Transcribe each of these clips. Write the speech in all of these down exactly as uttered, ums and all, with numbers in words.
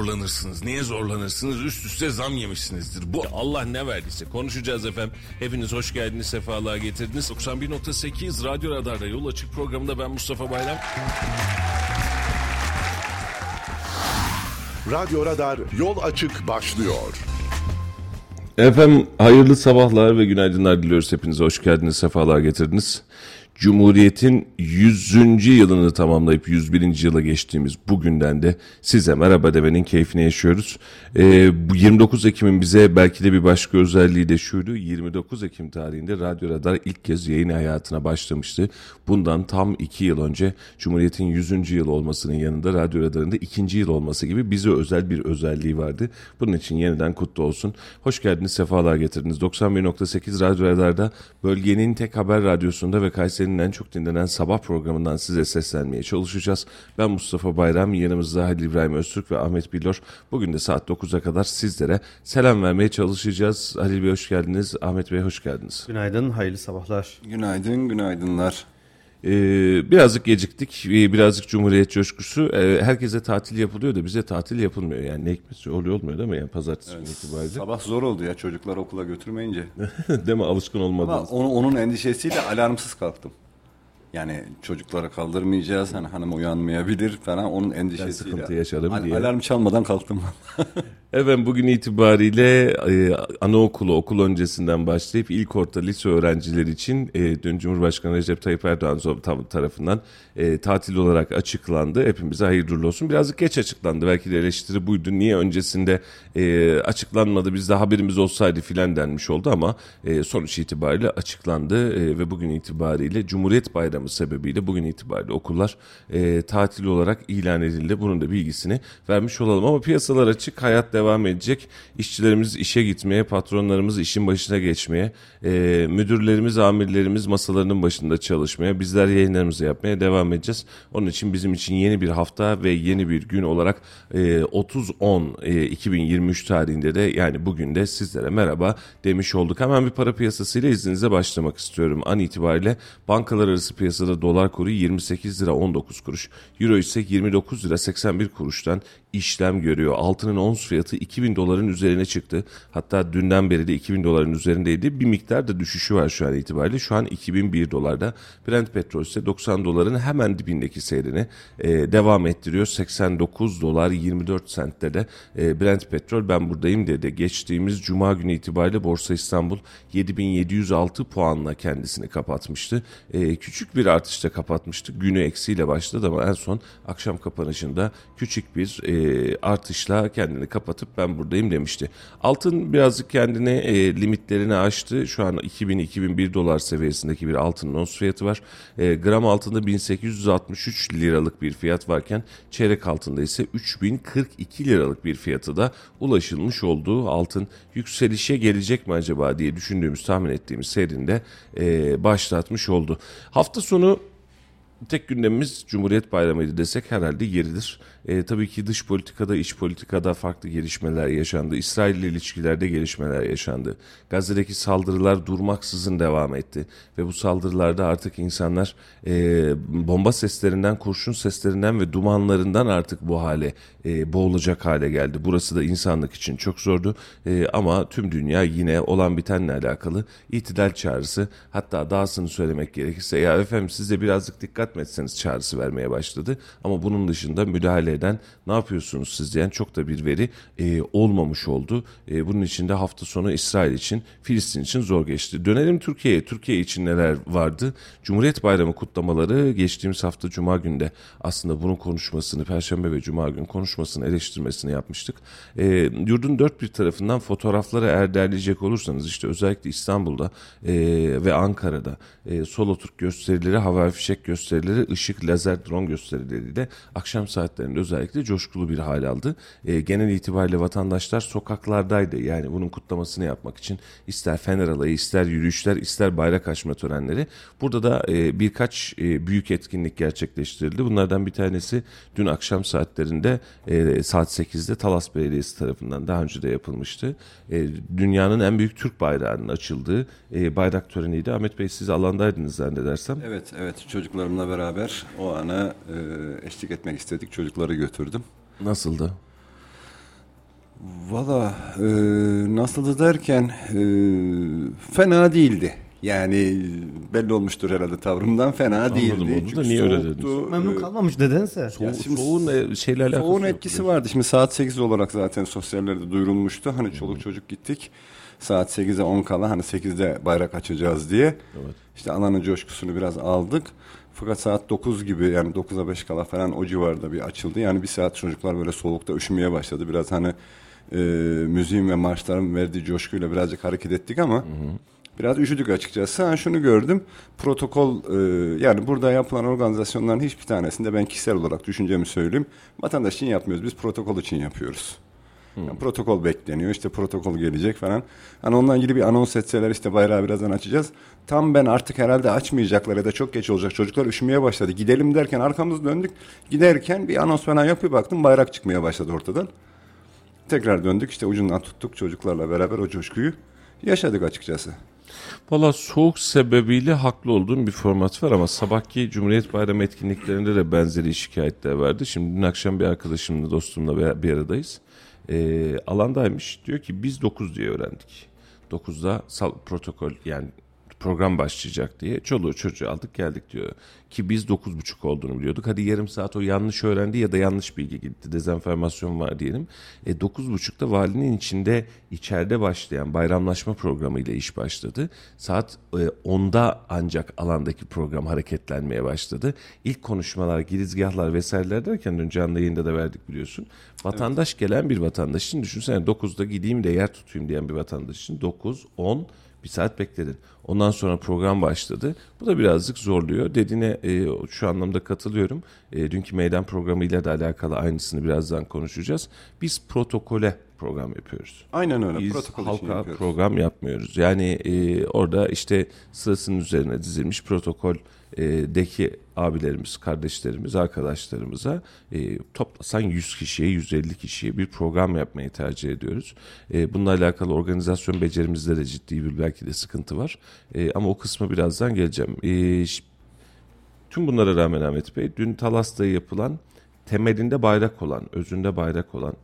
Zorlanırsınız. Niye zorlanırsınız? Üst üste zam yemişsinizdir. Bu Allah ne verdiyse konuşacağız efendim. Hepiniz hoş geldiniz, sefalar getirdiniz. doksan bir nokta sekiz Radyo Radar'da Yol Açık programında ben Mustafa Bayram. Radyo Radar Yol Açık başlıyor. Efendim hayırlı sabahlar ve günaydınlar diliyoruz. Hepiniz hoş geldiniz, sefalar getirdiniz. Cumhuriyet'in yüzüncü yılını tamamlayıp yüz birinci yıla geçtiğimiz bugünden de size merhaba demenin keyfini yaşıyoruz. Ee, yirmi dokuz Ekim'in bize belki de bir başka özelliği de şuydu. yirmi dokuz Ekim tarihinde Radyo Radar ilk kez yayın hayatına başlamıştı. Bundan tam iki yıl önce Cumhuriyet'in yüzüncü yılı olmasının yanında Radyo Radar'ın da ikinci yıl olması gibi bize özel bir özelliği vardı. Bunun için yeniden kutlu olsun. Hoş geldiniz, sefalar getirdiniz. doksan bir nokta sekiz Radyo Radar'da bölgenin tek haber radyosunda ve Kayseri'nin en çok dinlenen sabah programından size seslenmeye çalışacağız. Ben Mustafa Bayram, yanımızda Halil İbrahim Öztürk ve Ahmet Bilor. Bugün de saat dokuza kadar sizlere selam vermeye çalışacağız. Halil Bey hoş geldiniz, Ahmet Bey hoş geldiniz. Günaydın, hayırlı sabahlar. Günaydın, günaydınlar. Ee, birazcık geciktik, birazcık Cumhuriyet coşkusu. Ee, herkese tatil yapılıyor da bize tatil yapılmıyor. Yani ne hikmetse oluyor olmuyor değil mi? Yani pazartesi evet, itibariyle. Sabah zor oldu ya çocuklar okula götürmeyince. Değil mi? Alışkın olmadınız. Ama onun, onun endişesiyle alarmsız kalktım. Yani çocukları kaldırmayacağız, hani hanım uyanmayabilir falan, onun endişesiyle. Sıkıntı yaşarım Al- diye. Alarm çalmadan kalktım. Efendim bugün itibariyle e, anaokulu, okul öncesinden başlayıp ilk orta lise öğrencileri için e, dün Cumhurbaşkanı Recep Tayyip Erdoğan tarafından e, tatil olarak açıklandı. Hepimize hayırlı olsun. Birazcık geç açıklandı. Belki de eleştiri buydu. Niye öncesinde e, açıklanmadı, biz de haberimiz olsaydı filan denmiş oldu ama e, sonuç itibariyle açıklandı e, ve bugün itibariyle Cumhuriyet Bayramı sebebiyle bugün itibariyle okullar e, tatil olarak ilan edildi. Bunun da bilgisini vermiş olalım. Ama piyasalar açık, hayat devam edecek. İşçilerimiz işe gitmeye, patronlarımız işin başına geçmeye, e, müdürlerimiz, amirlerimiz masalarının başında çalışmaya, bizler yayınlarımızı yapmaya devam edeceğiz. Onun için bizim için yeni bir hafta ve yeni bir gün olarak e, otuz Ekim iki bin yirmi üç tarihinde de, yani bugün de sizlere merhaba demiş olduk. Hemen bir para piyasasıyla izninizle başlamak istiyorum. An itibariyle bankalar arası piyasada dolar kuru yirmi sekiz lira on dokuz kuruş, euro ise yirmi dokuz lira seksen bir kuruştan işlem görüyor. Altının ons fiyatı iki bin doların üzerine çıktı. Hatta dünden beri de iki bin doların üzerindeydi. Bir miktar da düşüşü var şu an itibariyle. Şu an iki bin bir dolarda. Brent petrol ise doksan doların hemen dibindeki seyrini e, devam ettiriyor. seksen dokuz dolar yirmi dört sentte de e, Brent petrol ben buradayım dedi. Geçtiğimiz cuma günü itibariyle Borsa İstanbul yedi bin yedi yüz altı puanla kendisini kapatmıştı. E, küçük bir artışla kapatmıştı. Günü eksiyle başladı ama en son akşam kapanışında küçük bir e, artışla kendini kapatıp ben buradayım demişti. Altın birazcık kendini e, limitlerini aştı. Şu an iki bin iki bin bir dolar seviyesindeki bir altının ons fiyatı var. E, gram altında bin sekiz yüz altmış üç liralık bir fiyat varken çeyrek altında ise üç bin kırk iki liralık bir fiyatı da ulaşılmış olduğu altın yükselişe gelecek mi acaba diye düşündüğümüz, tahmin ettiğimiz seyrinde e, başlatmış oldu. Hafta sonu tek gündemimiz Cumhuriyet Bayramı'ydı desek herhalde yeridir. E, tabii ki dış politikada, iç politikada farklı gelişmeler yaşandı. İsrail ile ilişkilerde gelişmeler yaşandı. Gazze'deki saldırılar durmaksızın devam etti. Ve bu saldırılarda artık insanlar e, bomba seslerinden, kurşun seslerinden ve dumanlarından artık bu hale, e, boğulacak hale geldi. Burası da insanlık için çok zordu. E, ama tüm dünya yine olan bitenle alakalı itidal çağrısı, hatta dahasını söylemek gerekirse ya efendim siz de birazcık dikkat etseniz çağrısı vermeye başladı. Ama bunun dışında müdahale eden, ne yapıyorsunuz siz diyen çok da bir veri e, olmamış oldu. E, bunun için de hafta sonu İsrail için, Filistin için zor geçti. Dönelim Türkiye'ye. Türkiye için neler vardı? Cumhuriyet Bayramı kutlamaları geçtiğimiz hafta Cuma günü de aslında bunun konuşmasını, Perşembe ve Cuma günü konuşmasını, eleştirmesini yapmıştık. E, yurdun dört bir tarafından fotoğraflara eğer derleyecek olursanız işte özellikle İstanbul'da e, ve Ankara'da e, Soloturk gösterileri, havai fişek gösterileri gösterileri ışık, lazer, drone gösterileriyle akşam saatlerinde özellikle coşkulu bir hal aldı. E, genel itibariyle vatandaşlar sokaklardaydı. Yani bunun kutlamasını yapmak için ister Fener Alayı, ister yürüyüşler, ister bayrak açma törenleri. Burada da e, birkaç e, büyük etkinlik gerçekleştirildi. Bunlardan bir tanesi dün akşam saatlerinde e, saat sekizde Talas Belediyesi tarafından daha önce de yapılmıştı. E, dünyanın en büyük Türk bayrağının açıldığı e, bayrak töreniydi. Ahmet Bey, siz alandaydınız zannedersem. Evet, evet. Çocuklarımla beraber o ana e, eşlik etmek istedik. Çocukları götürdüm. Nasıldı? Valla e, nasıldı derken e, fena değildi. Yani belli olmuştur herhalde tavrımdan, fena değildi. Çünkü niye öyle dediniz? Memnun kalmamış nedense. Soğuk, soğuğun şeyle alakası soğuğun etkisi yok. Vardı. Şimdi saat sekiz olarak zaten sosyallerde duyurulmuştu. Hani çoluk hmm. çocuk gittik. Saat sekize on kala hani sekizde bayrak açacağız diye. Evet. İşte alanın coşkusunu biraz aldık. Fakat saat dokuz gibi, yani dokuza beş kala falan o civarda bir açıldı. Yani bir saat çocuklar böyle soğukta üşümeye başladı. Biraz hani e, müziğin ve marşların verdiği coşkuyla birazcık hareket ettik ama... Hı hı. Biraz üşüdük açıkçası. Ha, şunu gördüm. Protokol e, yani burada yapılan organizasyonların hiçbir tanesinde ben kişisel olarak düşüncemi söyleyeyim. Vatandaş için yapmıyoruz. Biz protokol için yapıyoruz. Hmm. Yani protokol bekleniyor. İşte protokol gelecek falan. Hani ondan ilgili bir anons etseler, işte bayrağı birazdan açacağız. Tam ben artık herhalde açmayacaklar ya da çok geç olacak. Çocuklar üşümeye başladı. Gidelim derken arkamızı döndük. Giderken bir anons falan yapıyor, baktım bayrak çıkmaya başladı ortadan. Tekrar döndük. İşte ucundan tuttuk çocuklarla beraber o coşkuyu yaşadık açıkçası. Valla soğuk sebebiyle haklı olduğum bir format var ama sabahki Cumhuriyet Bayramı etkinliklerinde de benzeri şikayetler vardı. Şimdi dün akşam bir arkadaşımla, dostumla bir aradayız. E, alandaymış. Diyor ki biz dokuz diye öğrendik. dokuzda sal- protokol yani program başlayacak diye. Çoluğu çocuğu aldık geldik diyor. Ki biz dokuz buçuk olduğunu biliyorduk. Hadi yarım saat o yanlış öğrendi ya da yanlış bilgi gitti. Dezenformasyon var diyelim. E, dokuz buçukta valinin içinde içeride başlayan bayramlaşma programı ile iş başladı. Saat e, onda ancak alandaki program hareketlenmeye başladı. İlk konuşmalar, girizgahlar vesaireler derken dün canlı yayında da verdik biliyorsun. Vatandaş, evet. Gelen bir vatandaş için düşünsene dokuzda gideyim de yer tutayım diyen bir vatandaş için dokuz on bir saat bekledin. Ondan sonra program başladı. Bu da birazcık zorluyor. Dediğine e, şu anlamda katılıyorum. E, dünkü meydan programıyla da alakalı aynısını birazdan konuşacağız. Biz protokole program yapıyoruz. Aynen öyle. Biz protokol halka program yapmıyoruz. Yani e, orada işte sırasının üzerine dizilmiş protokoldeki abilerimiz, kardeşlerimiz, arkadaşlarımıza e, toplasan yüz kişiye, yüz elli kişiye bir program yapmayı tercih ediyoruz. E, bununla alakalı organizasyon becerimizde de ciddi bir belki de sıkıntı var. E, ama o kısma birazdan geleceğim. E, ş- tüm bunlara rağmen Ahmet Bey, dün Talas'ta yapılan, temelinde bayrak olan, özünde bayrak olan,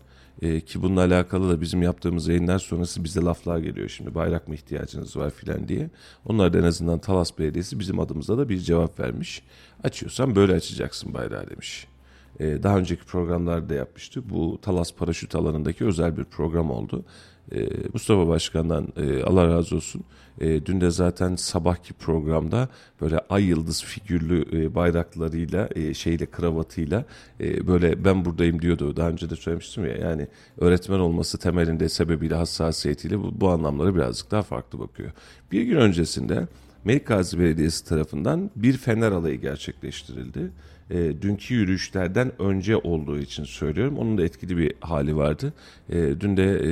Ee, ki bununla alakalı da bizim yaptığımız yayınlar sonrası bize laflar geliyor. Şimdi bayrak mı ihtiyacınız var filan diye. Onlar da en azından Talas Belediyesi bizim adımıza da bir cevap vermiş. Açıyorsan böyle açacaksın bayrağı demiş. Ee, daha önceki programlarda yapmıştı. Bu Talas Paraşüt alanındaki özel bir program oldu. Ee, Mustafa Başkan'dan e, Allah razı olsun. E, dün de zaten sabahki programda böyle ay yıldız figürlü e, bayraklarıyla e, şeyle kravatıyla e, böyle ben buradayım diyordu. Daha önce de söylemiştim ya, yani öğretmen olması temelinde sebebiyle hassasiyetiyle bu, bu anlamlara birazcık daha farklı bakıyor. Bir gün öncesinde Melikgazi Belediyesi tarafından bir Fener Alayı gerçekleştirildi. E, dünkü yürüyüşlerden önce olduğu için söylüyorum. Onun da etkili bir hali vardı. E, dün de e,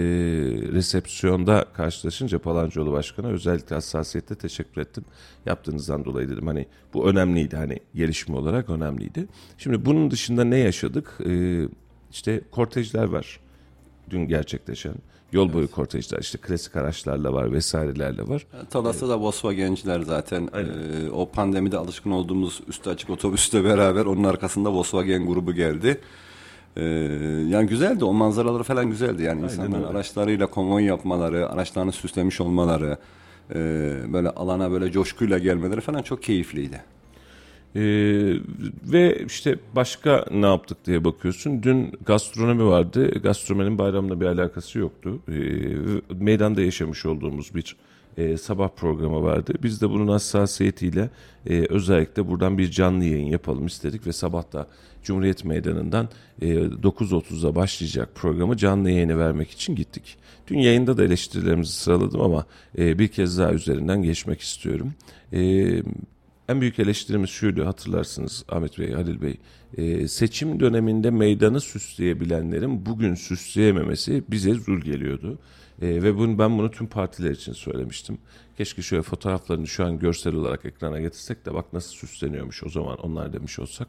resepsiyonda karşılaşınca Palancıoğlu Başkan'a özellikle hassasiyetle teşekkür ettim. Yaptığınızdan dolayı dedim. Hani bu önemliydi. Hani gelişme olarak önemliydi. Şimdi bunun dışında ne yaşadık? E, işte kortejler var. Dün gerçekleşen. Yol boyu, evet. Kortejler işte klasik araçlarla var vesairelerle var. Talas'ta da Volkswagen'ciler zaten e, o pandemide alışkın olduğumuz üstü açık otobüsle beraber onun arkasında Volkswagen grubu geldi. E, yani güzeldi, o manzaraları falan güzeldi yani. Aynen, insanların öyle. Araçlarıyla konvoy yapmaları, araçlarını süslemiş olmaları, e, böyle alana böyle coşkuyla gelmeleri falan çok keyifliydi. Ee, ve işte başka ne yaptık diye bakıyorsun. Dün gastronomi vardı. Gastronominin bayramla bir alakası yoktu. Ee, meydanda yaşamış olduğumuz bir e, sabah programı vardı. Biz de bunun hassasiyetiyle e, özellikle buradan bir canlı yayın yapalım istedik ve sabah da Cumhuriyet Meydanı'ndan e, dokuz otuzda başlayacak programı canlı yayını vermek için gittik. Dün yayında da eleştirilerimizi sıraladım ama e, bir kez daha üzerinden geçmek istiyorum. E, en büyük eleştirimiz şuydu, hatırlarsınız Ahmet Bey, Halil Bey. E, seçim döneminde meydanı süsleyebilenlerin bugün süsleyememesi bize zul geliyordu. E, ve bunu, ben bunu tüm partiler için söylemiştim. Keşke şöyle fotoğraflarını şu an görsel olarak ekrana getirsek de bak nasıl süsleniyormuş o zaman onlar demiş olsak.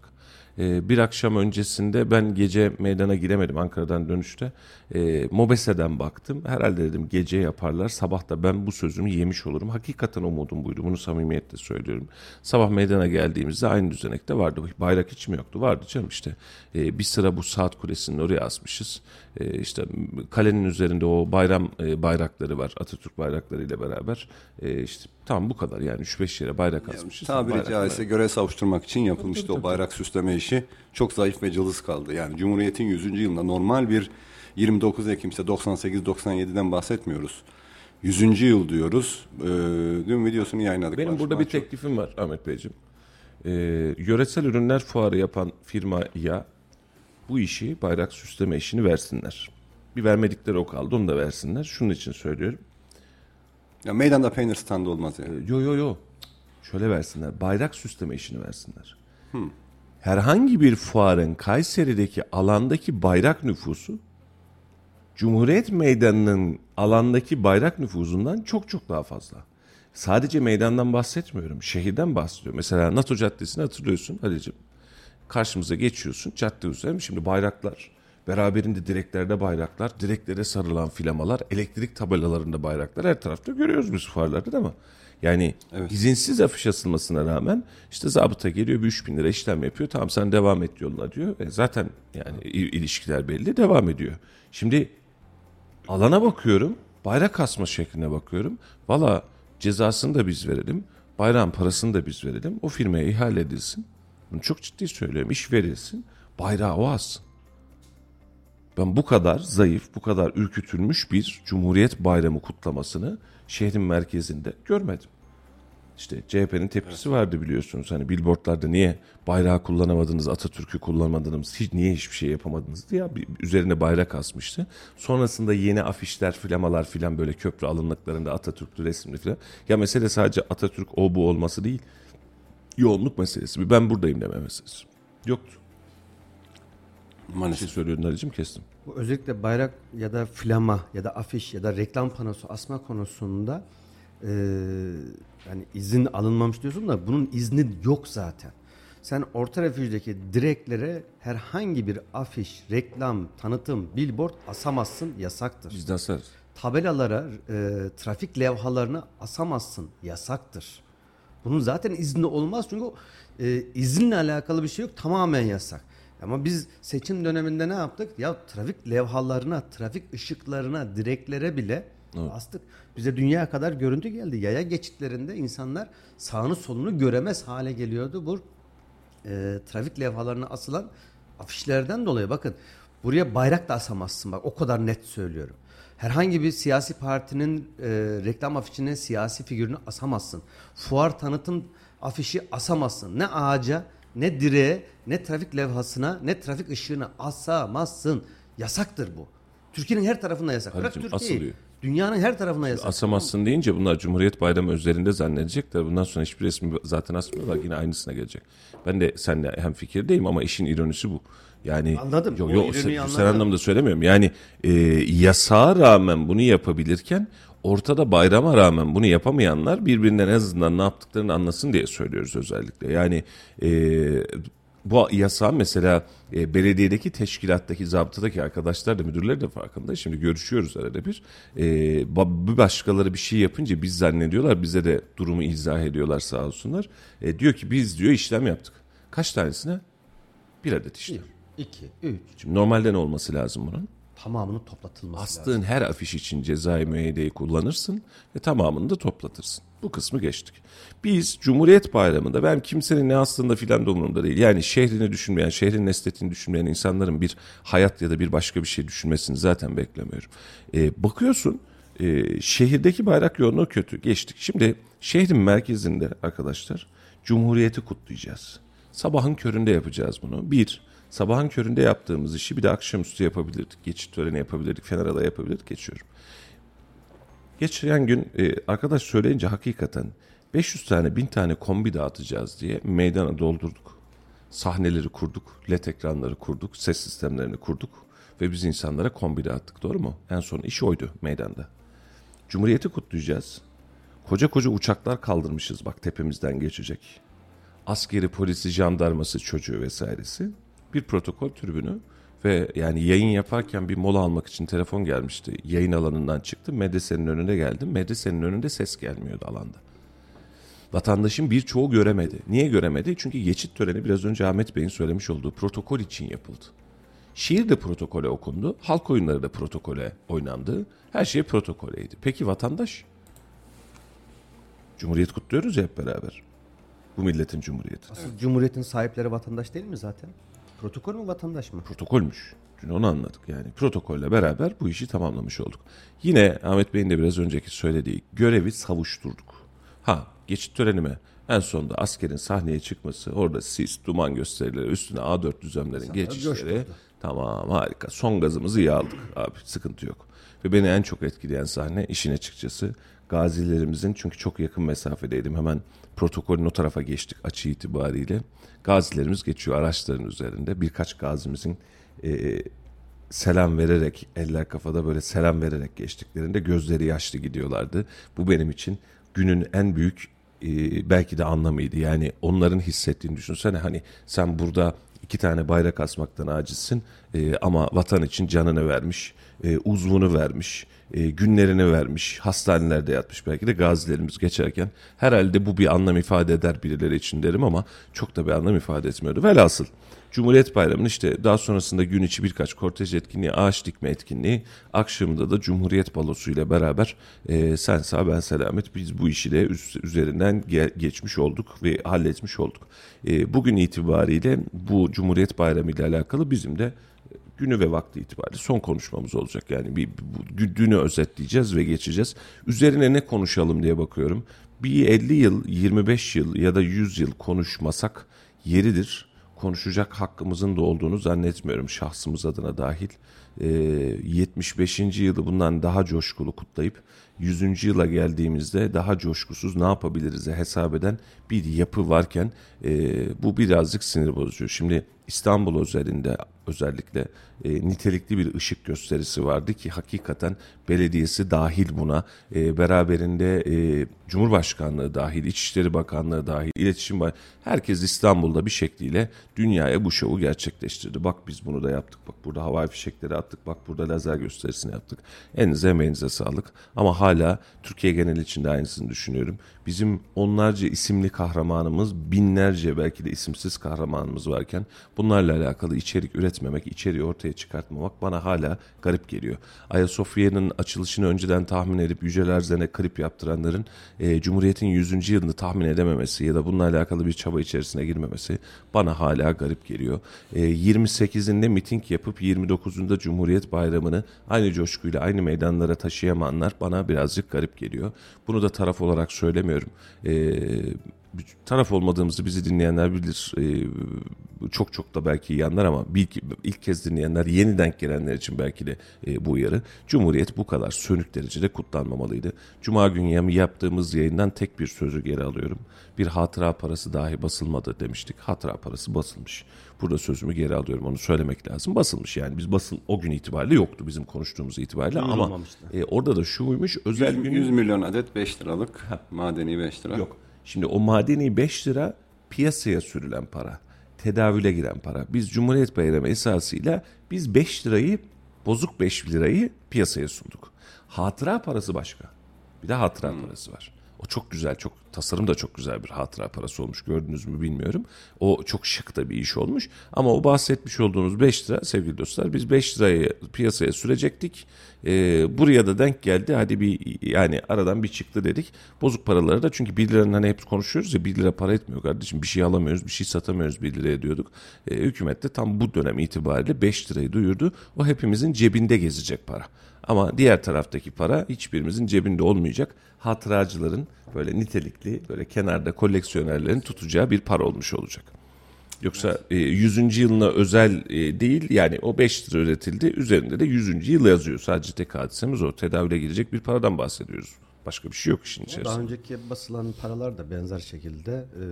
E, bir akşam öncesinde ben gece meydana giremedim Ankara'dan dönüşte. E, Mobese'den baktım. Herhalde dedim gece yaparlar, sabah da ben bu sözümü yemiş olurum. Hakikaten umudum buydu. Bunu samimiyetle söylüyorum. Sabah meydana geldiğimizde aynı düzenekte vardı. Bayrak hiç mi yoktu? Vardı canım işte. E, bir sıra bu saat kulesinin oraya asmışız. E, işte kalenin üzerinde o bayram e, bayrakları var. Atatürk bayrakları ile beraber. E, işte tam bu kadar yani üç beş yere bayrak asmışız. Yani, tabiri caizse görev savuşturmak için yapılmıştı o bayrak süsleme işi. Çok zayıf ve cılız kaldı. Yani Cumhuriyet'in yüzüncü yılında normal bir yirmi dokuz Ekim işte doksan sekiz doksan yediden bahsetmiyoruz. yüzüncü yıl diyoruz. Ee, dün videosunu yayınladık. Benim burada bir çok... teklifim var Ahmet Beyciğim. Ee, yöresel ürünler fuarı yapan firmaya bu işi, bayrak süsleme işini versinler. Bir vermedikleri o kaldı, onu da versinler. Şunun için söylüyorum. Ya meydanda peynir standı olmaz yani. Ee, yo yo yo. Şöyle versinler. Bayrak süsleme işini versinler. Hmm. Herhangi bir fuarın Kayseri'deki alandaki bayrak nüfusu Cumhuriyet Meydanı'nın alandaki bayrak nüfuzundan çok çok daha fazla. Sadece meydandan bahsetmiyorum, şehirden bahsediyorum. Mesela NATO Caddesi'ni hatırlıyorsun Halil'cim. Karşımıza geçiyorsun, cadde üzerinde şimdi bayraklar, beraberinde direklerde bayraklar, direklere sarılan filamalar, elektrik tabelalarında bayraklar her tarafta görüyoruz biz fuarlarda değil mi? Yani evet. İzinsiz afiş asılmasına rağmen işte zabıta geliyor bir üç bin lira işlem yapıyor. Tamam sen devam et yoluna diyor. E zaten yani ilişkiler belli, devam ediyor. Şimdi alana bakıyorum, bayrak asma şekline bakıyorum. Valla cezasını da biz verelim, bayrağın parasını da biz verelim. O firmaya ihale edilsin. Bunu çok ciddi söylüyorum. İş verilsin, bayrağı o alsın. Ben bu kadar zayıf, bu kadar ürkütülmüş bir Cumhuriyet Bayramı kutlamasını şehrin merkezinde görmedim. İşte C H P'nin tepkisi evet. vardı biliyorsunuz. Hani billboardlarda niye bayrağı kullanamadınız, Atatürk'ü kullanamadınız, hiç, niye hiçbir şey yapamadınız diye üzerine bayrak asmıştı. Sonrasında yeni afişler, flamalar filan böyle köprü alınlıklarında Atatürk'lü resimli filan. Ya mesele sadece Atatürk o bu olması değil. Yoğunluk meselesi, bir ben buradayım deme meselesi. Yoktu. Maalesef şey söylüyordun Halicim, kestim. Bu özellikle bayrak ya da flama ya da afiş ya da reklam panosu asma konusunda e, yani izin alınmamış diyorsun da bunun izni yok zaten. Sen orta refüjdeki direklere herhangi bir afiş, reklam, tanıtım, billboard asamazsın, yasaktır. Biz de asarız. Tabelalara, e, trafik levhalarına asamazsın, yasaktır. Bunun zaten izni olmaz çünkü e, izinle alakalı bir şey yok, tamamen yasak. Ama biz seçim döneminde ne yaptık? Ya trafik levhalarına, trafik ışıklarına, direklere bile evet. astık. Bize dünya kadar görüntü geldi. Yaya geçitlerinde insanlar sağını solunu göremez hale geliyordu. Bu e, trafik levhalarına asılan afişlerden dolayı. Bakın buraya bayrak da asamazsın. Bak o kadar net söylüyorum. Herhangi bir siyasi partinin e, reklam afişine siyasi figürünü asamazsın. Fuar tanıtım afişi asamazsın. Ne ağaca, ne direğe, ne trafik levhasına, ne trafik ışığına asamazsın. Yasaktır bu. Türkiye'nin her tarafında yasak. Bırak Türkiye'yi. Dünyanın her tarafına yasak. Asamazsın deyince bunlar Cumhuriyet Bayramı özelinde zannedecekler. Bundan sonra hiçbir resmi zaten asmıyorlar. Yine aynısına gelecek. Ben de seninle hemfikirdeyim ama işin ironisi bu. Yani, anladım. Yo, yo, sen, sen anlamda söylemiyorum. Yani e, yasağa rağmen bunu yapabilirken ortada bayrama rağmen bunu yapamayanlar birbirinden en azından ne yaptıklarını anlasın diye söylüyoruz özellikle. Yani e, bu yasa mesela e, belediyedeki, teşkilattaki, zabıtadaki arkadaşlar da müdürler de farkında. Şimdi görüşüyoruz arada bir. E, başkaları bir şey yapınca biz zannediyorlar, bize de durumu izah ediyorlar sağ olsunlar. E, diyor ki biz diyor işlem yaptık. Kaç tanesine? Bir adet işlem. İki, üç. Şimdi normalden olması lazım bunun. Tamamının toplatılması Astığın lazım. Astığın her afiş için cezai müeyyideyi kullanırsın ve tamamını da toplatırsın. Bu kısmı geçtik. Biz Cumhuriyet Bayramı'nda ben kimsenin ne aslında filan da umurumda değil. Yani şehrini düşünmeyen, şehrin estetini düşünmeyen insanların bir hayat ya da bir başka bir şey düşünmesini zaten beklemiyorum. Ee, bakıyorsun e, şehirdeki bayrak yoğunluğu kötü. Geçtik. Şimdi şehrin merkezinde arkadaşlar Cumhuriyet'i kutlayacağız. Sabahın köründe yapacağız bunu. Bir, sabahın köründe yaptığımız işi bir de akşamüstü yapabilirdik. Geçit töreni yapabilirdik. Fener Alayı yapabilirdik. Geçiyorum. Geçen gün e, arkadaş söyleyince hakikaten beş yüz tane bin tane kombi dağıtacağız diye meydana doldurduk. Sahneleri kurduk, led ekranları kurduk, ses sistemlerini kurduk ve biz insanlara kombi dağıttık, doğru mu? En son iş oydu meydanda. Cumhuriyeti kutlayacağız. Koca koca uçaklar kaldırmışız bak tepemizden geçecek. Askeri, polisi, jandarması, çocuğu vesairesi. Bir protokol tribünü ve yani yayın yaparken bir mola almak için telefon gelmişti. Yayın alanından çıktım, medresenin önüne geldim. Medresenin önünde ses gelmiyordu alanda. Vatandaşın birçoğu göremedi. Niye göremedi? Çünkü geçit töreni biraz önce Ahmet Bey'in söylemiş olduğu protokol için yapıldı. Şiir de protokole okundu, halk oyunları da protokole oynandı. Her şey protokoleydi. Peki vatandaş? Cumhuriyet kutluyoruz ya hep beraber. Bu milletin cumhuriyeti. Asıl cumhuriyetin sahipleri vatandaş değil mi zaten? Protokol mü vatandaş mı? Protokolmüş. Dün onu anladık yani. Protokolle beraber bu işi tamamlamış olduk. Yine Ahmet Bey'in de biraz önceki söylediği görevi savuşturduk. Ha, geçit törenime en sonunda askerin sahneye çıkması, orada sis, duman gösterileri, üstüne A dört düzlemlerin geçişleri. Tamam, harika. Son gazımızı iyi aldık abi, sıkıntı yok. Ve beni en çok etkileyen sahne işin açıkçası gazilerimizin, çünkü çok yakın mesafedeydim, hemen protokolün o tarafa geçtik açı itibariyle. Gazilerimiz geçiyor araçların üzerinde, birkaç gazimizin e, selam vererek, eller kafada böyle selam vererek geçtiklerinde gözleri yaşlı gidiyorlardı. Bu benim için günün en büyük e, belki de anlamıydı. Yani onların hissettiğini düşünsene, hani sen burada iki tane bayrak asmaktan acizsin e, ama vatan için canını vermiş, e, uzvunu vermiş, e, günlerini vermiş, hastanelerde yatmış belki de gazilerimiz geçerken herhalde bu bir anlam ifade eder birileri için derim ama çok da bir anlam ifade etmiyordu. Velhasıl Cumhuriyet Bayramı'nın işte daha sonrasında gün içi birkaç kortej etkinliği, ağaç dikme etkinliği, akşamında da Cumhuriyet Balosu ile beraber e, sen sağ ben selamet, biz bu işi de üst, üzerinden ge- geçmiş olduk ve halletmiş olduk. E, bugün itibariyle bu Cumhuriyet Bayramı ile alakalı bizim de günü ve vakti itibariyle son konuşmamız olacak. Yani bir, bir dünü özetleyeceğiz ve geçeceğiz. Üzerine ne konuşalım diye bakıyorum. Bir elli yıl, yirmi beş yıl ya da yüz yıl konuşmasak yeridir. Konuşacak hakkımızın da olduğunu zannetmiyorum şahsımız adına dahil. E, yetmiş beşinci yılı bundan daha coşkulu kutlayıp yüzüncü yıla geldiğimizde daha coşkusuz ne yapabiliriz hesap eden bir yapı varken e, bu birazcık sinir bozucu. Şimdi İstanbul özelinde özellikle e, nitelikli bir ışık gösterisi vardı ki hakikaten belediyesi dahil buna e, beraberinde e, Cumhurbaşkanlığı dahil, İçişleri Bakanlığı dahil, İletişim Bakanlığı, herkes İstanbul'da bir şekliyle dünyaya bu şovu gerçekleştirdi. Bak biz bunu da yaptık, bak burada havai fişekleri attık, bak burada lazer gösterisini yaptık. Elinize emeğinize sağlık ama hala Türkiye geneli içinde aynısını düşünüyorum. Bizim onlarca isimli kahramanımız, binlerce belki de isimsiz kahramanımız varken bunlarla alakalı içerik üretmemek, içeriği ortaya çıkartmamak bana hala garip geliyor. Ayasofya'nın açılışını önceden tahmin edip Yücel Erzen'e klip yaptıranların e, Cumhuriyet'in yüzüncü yılını tahmin edememesi ya da bununla alakalı bir çaba içerisine girmemesi bana hala garip geliyor. E, yirmi sekizinde miting yapıp yirmi dokuzunda Cumhuriyet Bayramı'nı aynı coşkuyla aynı meydanlara taşıyamayanlar bana birazcık garip geliyor. Bunu da taraf olarak söylemiyorum. E, taraf olmadığımızı bizi dinleyenler bilir. E, çok çok da belki yanlar ama ilk kez dinleyenler, yeni denk gelenler için belki de bu uyarı. Cumhuriyet bu kadar sönük derecede kutlanmamalıydı. Cuma günü yaptığımız yayından tek bir sözü geri alıyorum. Bir hatıra parası dahi basılmadı demiştik. Hatıra parası basılmış. Burada sözümü geri alıyorum. Onu söylemek lazım. Basılmış yani. Biz basın o gün itibariyle yoktu bizim konuştuğumuz itibariyle Duyur ama e, orada da şuymuş. Özel yüz, günü... yüz milyon adet beş liralık ha. Madeni beş lira. Yok. Şimdi o madeni beş lira piyasaya sürülen para. Tedavüle giren para. Biz Cumhuriyet Bayramı esasıyla biz beş lirayı, bozuk beş lirayı piyasaya sunduk. Hatıra parası başka. Bir de hatıra hmm. parası var. O çok güzel, çok tasarım da çok güzel bir hatıra parası olmuş. Gördünüz mü bilmiyorum. O çok şık da bir iş olmuş. Ama o bahsetmiş olduğunuz beş lira sevgili dostlar. Biz beş lirayı piyasaya sürecektik. Ee, buraya da denk geldi. Hadi bir yani aradan bir çıktı dedik. Bozuk paraları da çünkü bir liranın hani hep konuşuyoruz ya bir lira para etmiyor kardeşim. Bir şey alamıyoruz, bir şey satamıyoruz bir liraya diyorduk. Ee, hükümet de tam bu dönem itibariyle beş lirayı duyurdu. O hepimizin cebinde gezecek para. Ama diğer taraftaki para hiçbirimizin cebinde olmayacak. Hatıracıların böyle nitelikli, böyle kenarda koleksiyonerlerin tutacağı bir para olmuş olacak. Yoksa yüzüncü yılına özel değil yani o beş lira üretildi. Üzerinde de yüzüncü yıl yazıyor. Sadece tek hadisemiz o. Tedavüle girecek bir paradan bahsediyoruz. Başka bir şey yok işin içerisinde. Daha önceki basılan paralar da benzer şekilde e,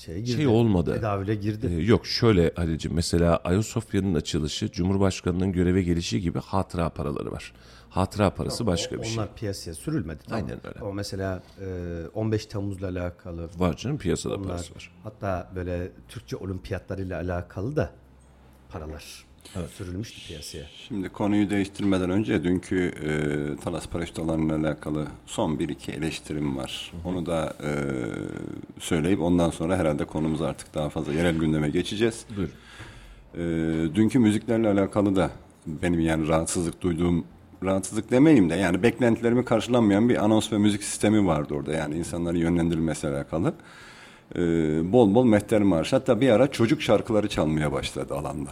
şeye girdi. Şey olmadı. Tedavüle girdi. Ee, yok şöyle Halil'ciğim, mesela Ayasofya'nın açılışı, Cumhurbaşkanı'nın göreve gelişi gibi hatıra paraları var. Hatıra parası yok, başka o, bir şey. Onlar piyasaya sürülmedi. Aynen tamam. Öyle. Ama mesela e, on beş Temmuz'la alakalı. Var canım, piyasada onlar, parası var. Hatta böyle Türkçe olimpiyatlarıyla alakalı da paralar. Evet. Sürülmüştü piyasaya. Şimdi konuyu değiştirmeden önce dünkü e, Talas paraşüt alanıyla alakalı son bir iki eleştirim var. Hı hı. Onu da e, söyleyip ondan sonra herhalde konumuz artık daha fazla yerel gündeme geçeceğiz. Buyur. E, dünkü müziklerle alakalı da benim yani rahatsızlık duyduğum, rahatsızlık demeyeyim de yani beklentilerimi karşılanmayan bir anons ve müzik sistemi vardı orada. Yani insanların yönlendirilmesiyle alakalı. E, bol bol mehter marşı, hatta bir ara çocuk şarkıları çalmaya başladı alanda.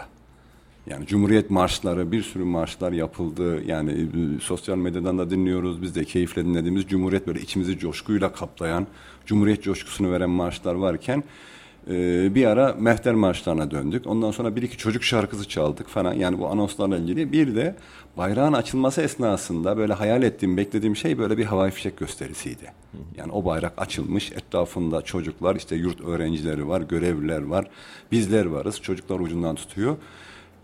Yani Cumhuriyet marşları, bir sürü marşlar yapıldı. Yani sosyal medyadan da dinliyoruz. Biz de keyifle dinlediğimiz Cumhuriyet, böyle içimizi coşkuyla kaplayan, Cumhuriyet coşkusunu veren marşlar varken e, bir ara mehter marşlarına döndük. Ondan sonra bir iki çocuk şarkısı çaldık falan. Yani bu anonslarla ilgili. Bir de bayrağın açılması esnasında böyle hayal ettiğim, beklediğim şey böyle bir havai fişek gösterisiydi. Yani o bayrak açılmış, etrafında çocuklar, işte yurt öğrencileri var, görevliler var, bizler varız. Çocuklar ucundan tutuyor.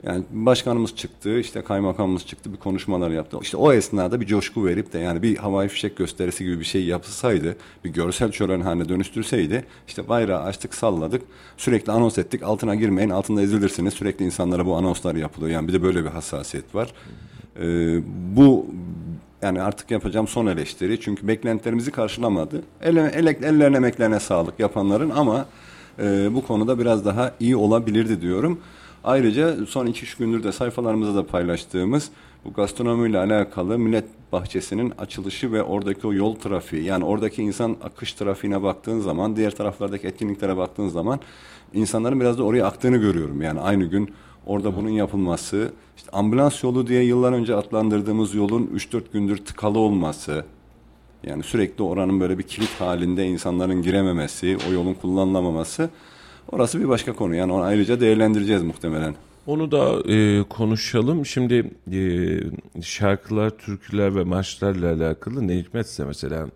Yani başkanımız çıktı, işte kaymakamımız çıktı, bir konuşmalar yaptı. İşte o esnada bir coşku verip de yani bir havai fişek gösterisi gibi bir şey yapılsaydı, bir görsel şölen haline dönüştürseydi, işte bayrağı açtık, salladık, sürekli anons ettik, altına girmeyin, altında ezilirsiniz, sürekli insanlara bu anonslar yapılıyor. Yani bir de böyle bir hassasiyet var. Ee, bu yani artık yapacağım son eleştiri, çünkü beklentilerimizi karşılamadı. Ele, ele, ellerine emeklerine sağlık yapanların, ama e, bu konuda biraz daha iyi olabilirdi diyorum. Ayrıca son iki üç gündür de sayfalarımızda da paylaştığımız bu gastronomiyle alakalı Millet Bahçesi'nin açılışı ve oradaki o yol trafiği, yani oradaki insan akış trafiğine baktığın zaman, diğer taraflardaki etkinliklere baktığın zaman insanların biraz da oraya aktığını görüyorum. Yani aynı gün orada bunun yapılması, işte ambulans yolu diye yıllar önce adlandırdığımız yolun üç dört gündür tıkalı olması, yani sürekli oranın böyle bir kilit halinde insanların girememesi, o yolun kullanılamaması. Orası bir başka konu. Yani onu ayrıca değerlendireceğiz muhtemelen. Onu da e, konuşalım. Şimdi e, şarkılar, türküler ve marşlarla alakalı ne hikmetse mesela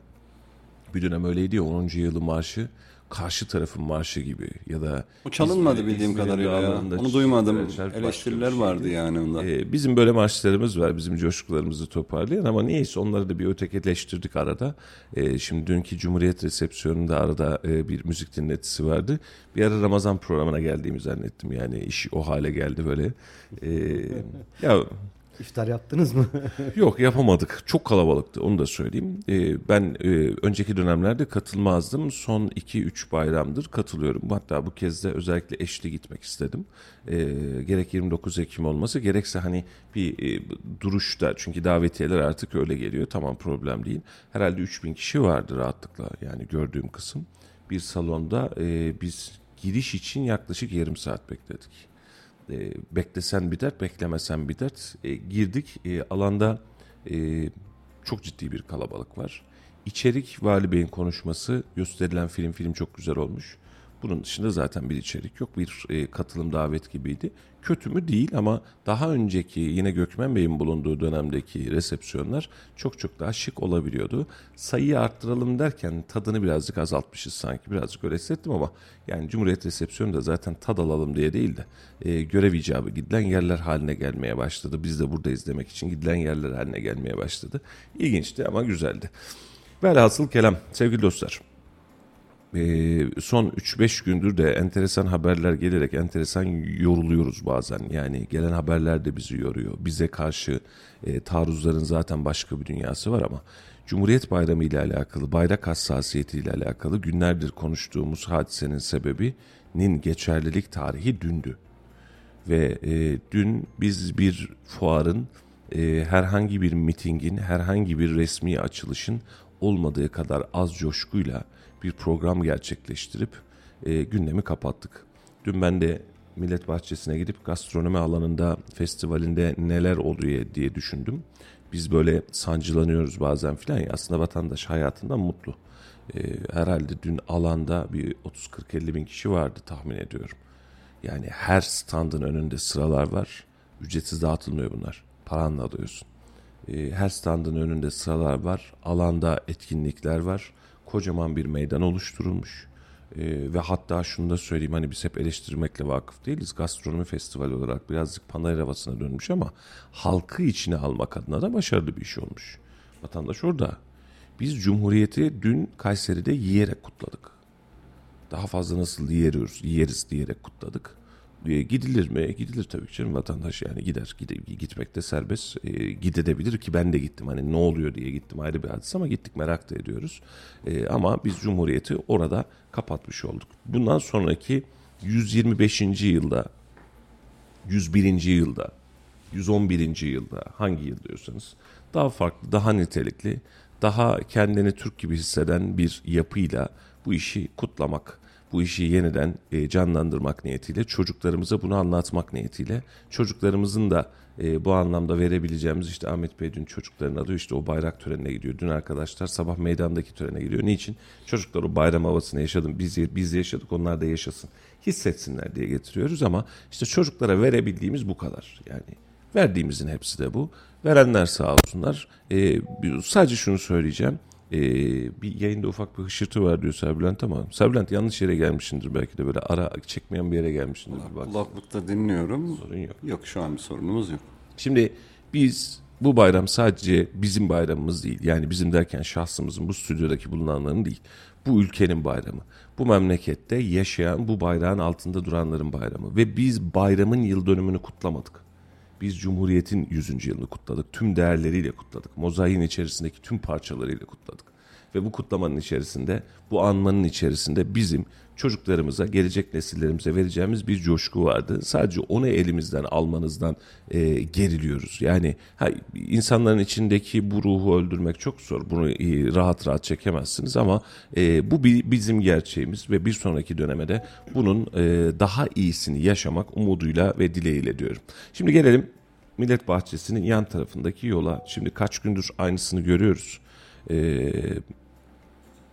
bir dönem öyleydi ya, onuncu yılı marşı karşı tarafın marşı gibi ya da... O çalınmadı İzmir, bildiğim İzmir'in kadarıyla ya. Onu duymadım. Eleştiriler vardı şeydi. Yani ondan. E, bizim böyle marşlarımız var. Bizim coşkularımızı toparlayan, ama niyeyse onları da bir ötekileştirdik arada. E, şimdi dünkü Cumhuriyet resepsiyonunda arada e, bir müzik dinletisi vardı. Bir ara Ramazan programına geldiğimi zannettim. Yani iş o hale geldi böyle. E, ya... İftar yaptınız mı? Yok, yapamadık. Çok kalabalıktı, onu da söyleyeyim. Ee, ben e, önceki dönemlerde katılmazdım. Son iki üç bayramdır katılıyorum. Hatta bu kez de özellikle eşli gitmek istedim. E, gerek yirmi dokuz Ekim olması, gerekse hani bir e, duruşta. Çünkü davetiyeler artık öyle geliyor. Tamam, problem değil. Herhalde üç bin kişi vardı rahatlıkla. Yani gördüğüm kısım. Bir salonda e, biz giriş için yaklaşık yarım saat bekledik. Beklesen bir dert, beklemesen bir dert. E, girdik. E, alanda e, çok ciddi bir kalabalık var. İçerik, Vali Bey'in konuşması, gösterilen film, film çok güzel olmuş. Bunun dışında zaten bir içerik yok. Bir e, katılım davet gibiydi. Kötü mü? Değil, ama daha önceki yine Gökmen Bey'in bulunduğu dönemdeki resepsiyonlar çok çok daha şık olabiliyordu. Sayıyı arttıralım derken tadını birazcık azaltmışız sanki. Birazcık öyle hissettim, ama yani Cumhuriyet resepsiyonu da zaten tad alalım diye değil de e, görev icabı gidilen yerler haline gelmeye başladı. Biz de buradayız demek için gidilen yerler haline gelmeye başladı. İlginçti ama güzeldi. Velhasıl kelam sevgili dostlar. Ee, son üç beş gündür de enteresan haberler gelerek enteresan yoruluyoruz bazen. Yani gelen haberler de bizi yoruyor. Bize karşı e, taarruzların zaten başka bir dünyası var, ama Cumhuriyet Bayramı ile alakalı, bayrak hassasiyeti ile alakalı günlerdir konuştuğumuz hadisenin sebebinin geçerlilik tarihi dündü. Ve e, dün biz bir fuarın, e, herhangi bir mitingin, herhangi bir resmi açılışın olmadığı kadar az coşkuyla bir program gerçekleştirip e, gündemi kapattık. Dün ben de Millet Bahçesi'ne gidip gastronomi alanında, festivalinde neler oluyor diye düşündüm. Biz böyle sancılanıyoruz bazen filan ya, aslında vatandaş hayatından mutlu. E, herhalde dün alanda bir otuz kırk elli bin kişi vardı tahmin ediyorum. Yani her standın önünde sıralar var. Ücretsiz dağıtılmıyor bunlar. Paranla alıyorsun. E, her standın önünde sıralar var. Alanda etkinlikler var. Kocaman bir meydan oluşturulmuş. E, ve hatta şunu da söyleyeyim, hani biz hep eleştirmekle vakıf değiliz. Gastronomi festivali olarak birazcık panayır havasına dönmüş ama halkı içine almak adına da başarılı bir iş olmuş. Vatandaş orada. Biz Cumhuriyeti dün Kayseri'de yiyerek kutladık. Daha fazla nasıl yeriyoruz, yeriz diyerek kutladık. Gidilir mi? Gidilir tabii ki canım, vatandaş yani gider, gide, gitmek de serbest, e, gidebilir ki ben de gittim. Hani ne oluyor diye gittim, ayrı bir hadis ama gittik, merak da ediyoruz. E, ama biz Cumhuriyeti orada kapatmış olduk. Bundan sonraki yüz yirmi beşinci yılda, yüz birinci yılda, yüz on birinci yılda, hangi yıl diyorsanız, daha farklı, daha nitelikli, daha kendini Türk gibi hisseden bir yapıyla bu işi kutlamak, bu işi yeniden canlandırmak niyetiyle, çocuklarımıza bunu anlatmak niyetiyle, çocuklarımızın da bu anlamda verebileceğimiz, işte Ahmet Bey dün çocuklarını alıyor, işte o bayrak törenine gidiyor. Dün arkadaşlar sabah meydandaki törene gidiyor. Niçin? Çocuklar o bayram havasını yaşadı, biz, biz de yaşadık, onlar da yaşasın, hissetsinler diye getiriyoruz ama işte çocuklara verebildiğimiz bu kadar. Yani verdiğimizin hepsi de bu. Verenler sağ olsunlar. Ee, sadece şunu söyleyeceğim. Ee, bir yayında ufak bir hışırtı var diyor Serbülent ama Serbülent yanlış yere gelmişsindir belki de, böyle ara çekmeyen bir yere gelmişsindir. Kulaklıkta dinliyorum. Sorun yok. Yok, şu an bir sorunumuz yok. Şimdi biz bu bayram sadece bizim bayramımız değil. Yani bizim derken şahsımızın, bu stüdyodaki bulunanların değil. Bu ülkenin bayramı. Bu memlekette yaşayan, bu bayrağın altında duranların bayramı. Ve biz bayramın yıl dönümünü kutlamadık. Biz Cumhuriyet'in yüzüncü yılını kutladık. Tüm değerleriyle kutladık. Mozaiğin içerisindeki tüm parçalarıyla kutladık. Ve bu kutlamanın içerisinde, bu anmanın içerisinde bizim çocuklarımıza, gelecek nesillerimize vereceğimiz bir coşku vardı. Sadece onu elimizden almanızdan e, geriliyoruz. Yani ha, insanların içindeki bu ruhu öldürmek çok zor. Bunu e, rahat rahat çekemezsiniz ama e, bu bi, bizim gerçeğimiz ve bir sonraki dönemde bunun e, daha iyisini yaşamak umuduyla ve dileğiyle diyorum. Şimdi gelelim Millet Bahçesi'nin yan tarafındaki yola. Şimdi kaç gündür aynısını görüyoruz. Ee,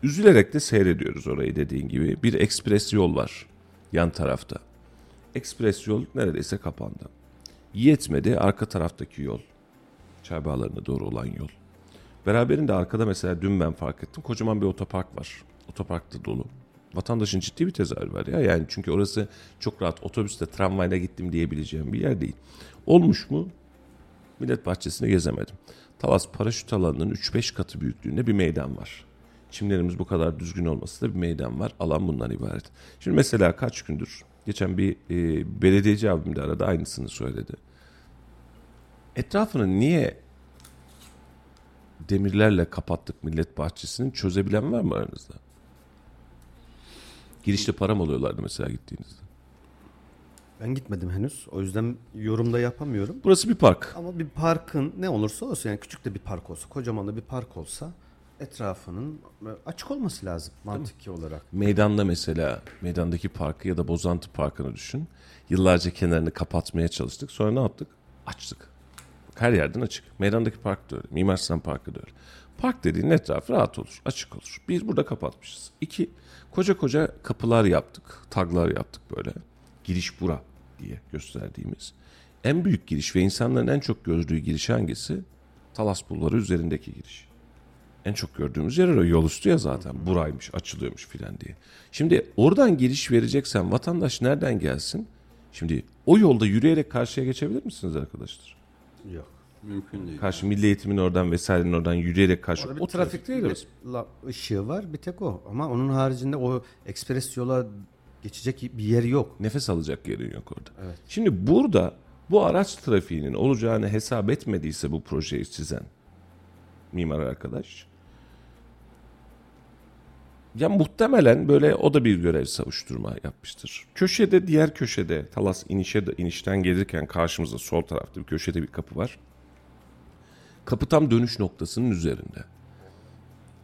üzülerek de seyrediyoruz orayı, dediğin gibi bir ekspres yol var yan tarafta. Ekspres yol neredeyse kapandı. Yetmedi, arka taraftaki yol, Çay Bağları'na doğru olan yol. Beraberinde arkada mesela dün ben fark ettim, kocaman bir otopark var. Otopark da dolu. Vatandaşın ciddi bir tezahürü var ya, yani çünkü orası çok rahat otobüsle, tramvayla gittim diyebileceğim bir yer değil. Olmuş mu? Millet Bahçesi'ni gezemedim. Talas paraşüt alanının üç beş katı büyüklüğünde bir meydan var. Çimlerimiz bu kadar düzgün olması da bir meydan var. Alan bundan ibaret. Şimdi mesela kaç gündür, geçen bir e, belediyeci abim de arada aynısını söyledi. Etrafını niye demirlerle kapattık Millet Bahçesi'nin, çözebilen var mı aranızda? Girişte para mı alıyorlardı mesela gittiğinizde? Ben gitmedim henüz. O yüzden yorumda yapamıyorum. Burası bir park. Ama bir parkın ne olursa olsun, yani küçük de bir park olsa, kocaman da bir park olsa, etrafının açık olması lazım mantıki olarak. Meydanda mesela, meydandaki parkı ya da Bozantı Parkı'nı düşün. Yıllarca kenarını kapatmaya çalıştık. Sonra ne yaptık? Açtık. Her yerden açık. Meydandaki park da öyle. Mimarslan Parkı da öyle. Park dediğin etrafı rahat olur, açık olur. Biz burada kapatmışız. İki, koca koca kapılar yaptık, taglar yaptık böyle. Giriş bura diye gösterdiğimiz en büyük giriş ve insanların en çok gördüğü giriş hangisi? Talas Bulvarı üzerindeki giriş. En çok gördüğümüz yer o, yol üstü ya zaten, buraymış, açılıyormuş filan diye. Şimdi oradan giriş vereceksen vatandaş nereden gelsin? Şimdi o yolda yürüyerek karşıya geçebilir misiniz arkadaşlar? Yok. Mümkün değil. Karşı Milli Eğitim'in oradan vesairenin oradan yürüyerek karşı. O trafikte yürüyoruz. Işığı var bir tek o, ama onun haricinde o ekspres yola geçecek bir yer yok. Nefes alacak yerin yok orada. Evet. Şimdi burada bu araç trafiğinin olacağını hesap etmediyse bu projeyi çizen mimar arkadaş, ya muhtemelen böyle o da bir görev savuşturma yapmıştır. Köşede, diğer köşede, Talas inişe de, inişten gelirken karşımızda sol tarafta bir köşede bir kapı var. Kapı tam dönüş noktasının üzerinde.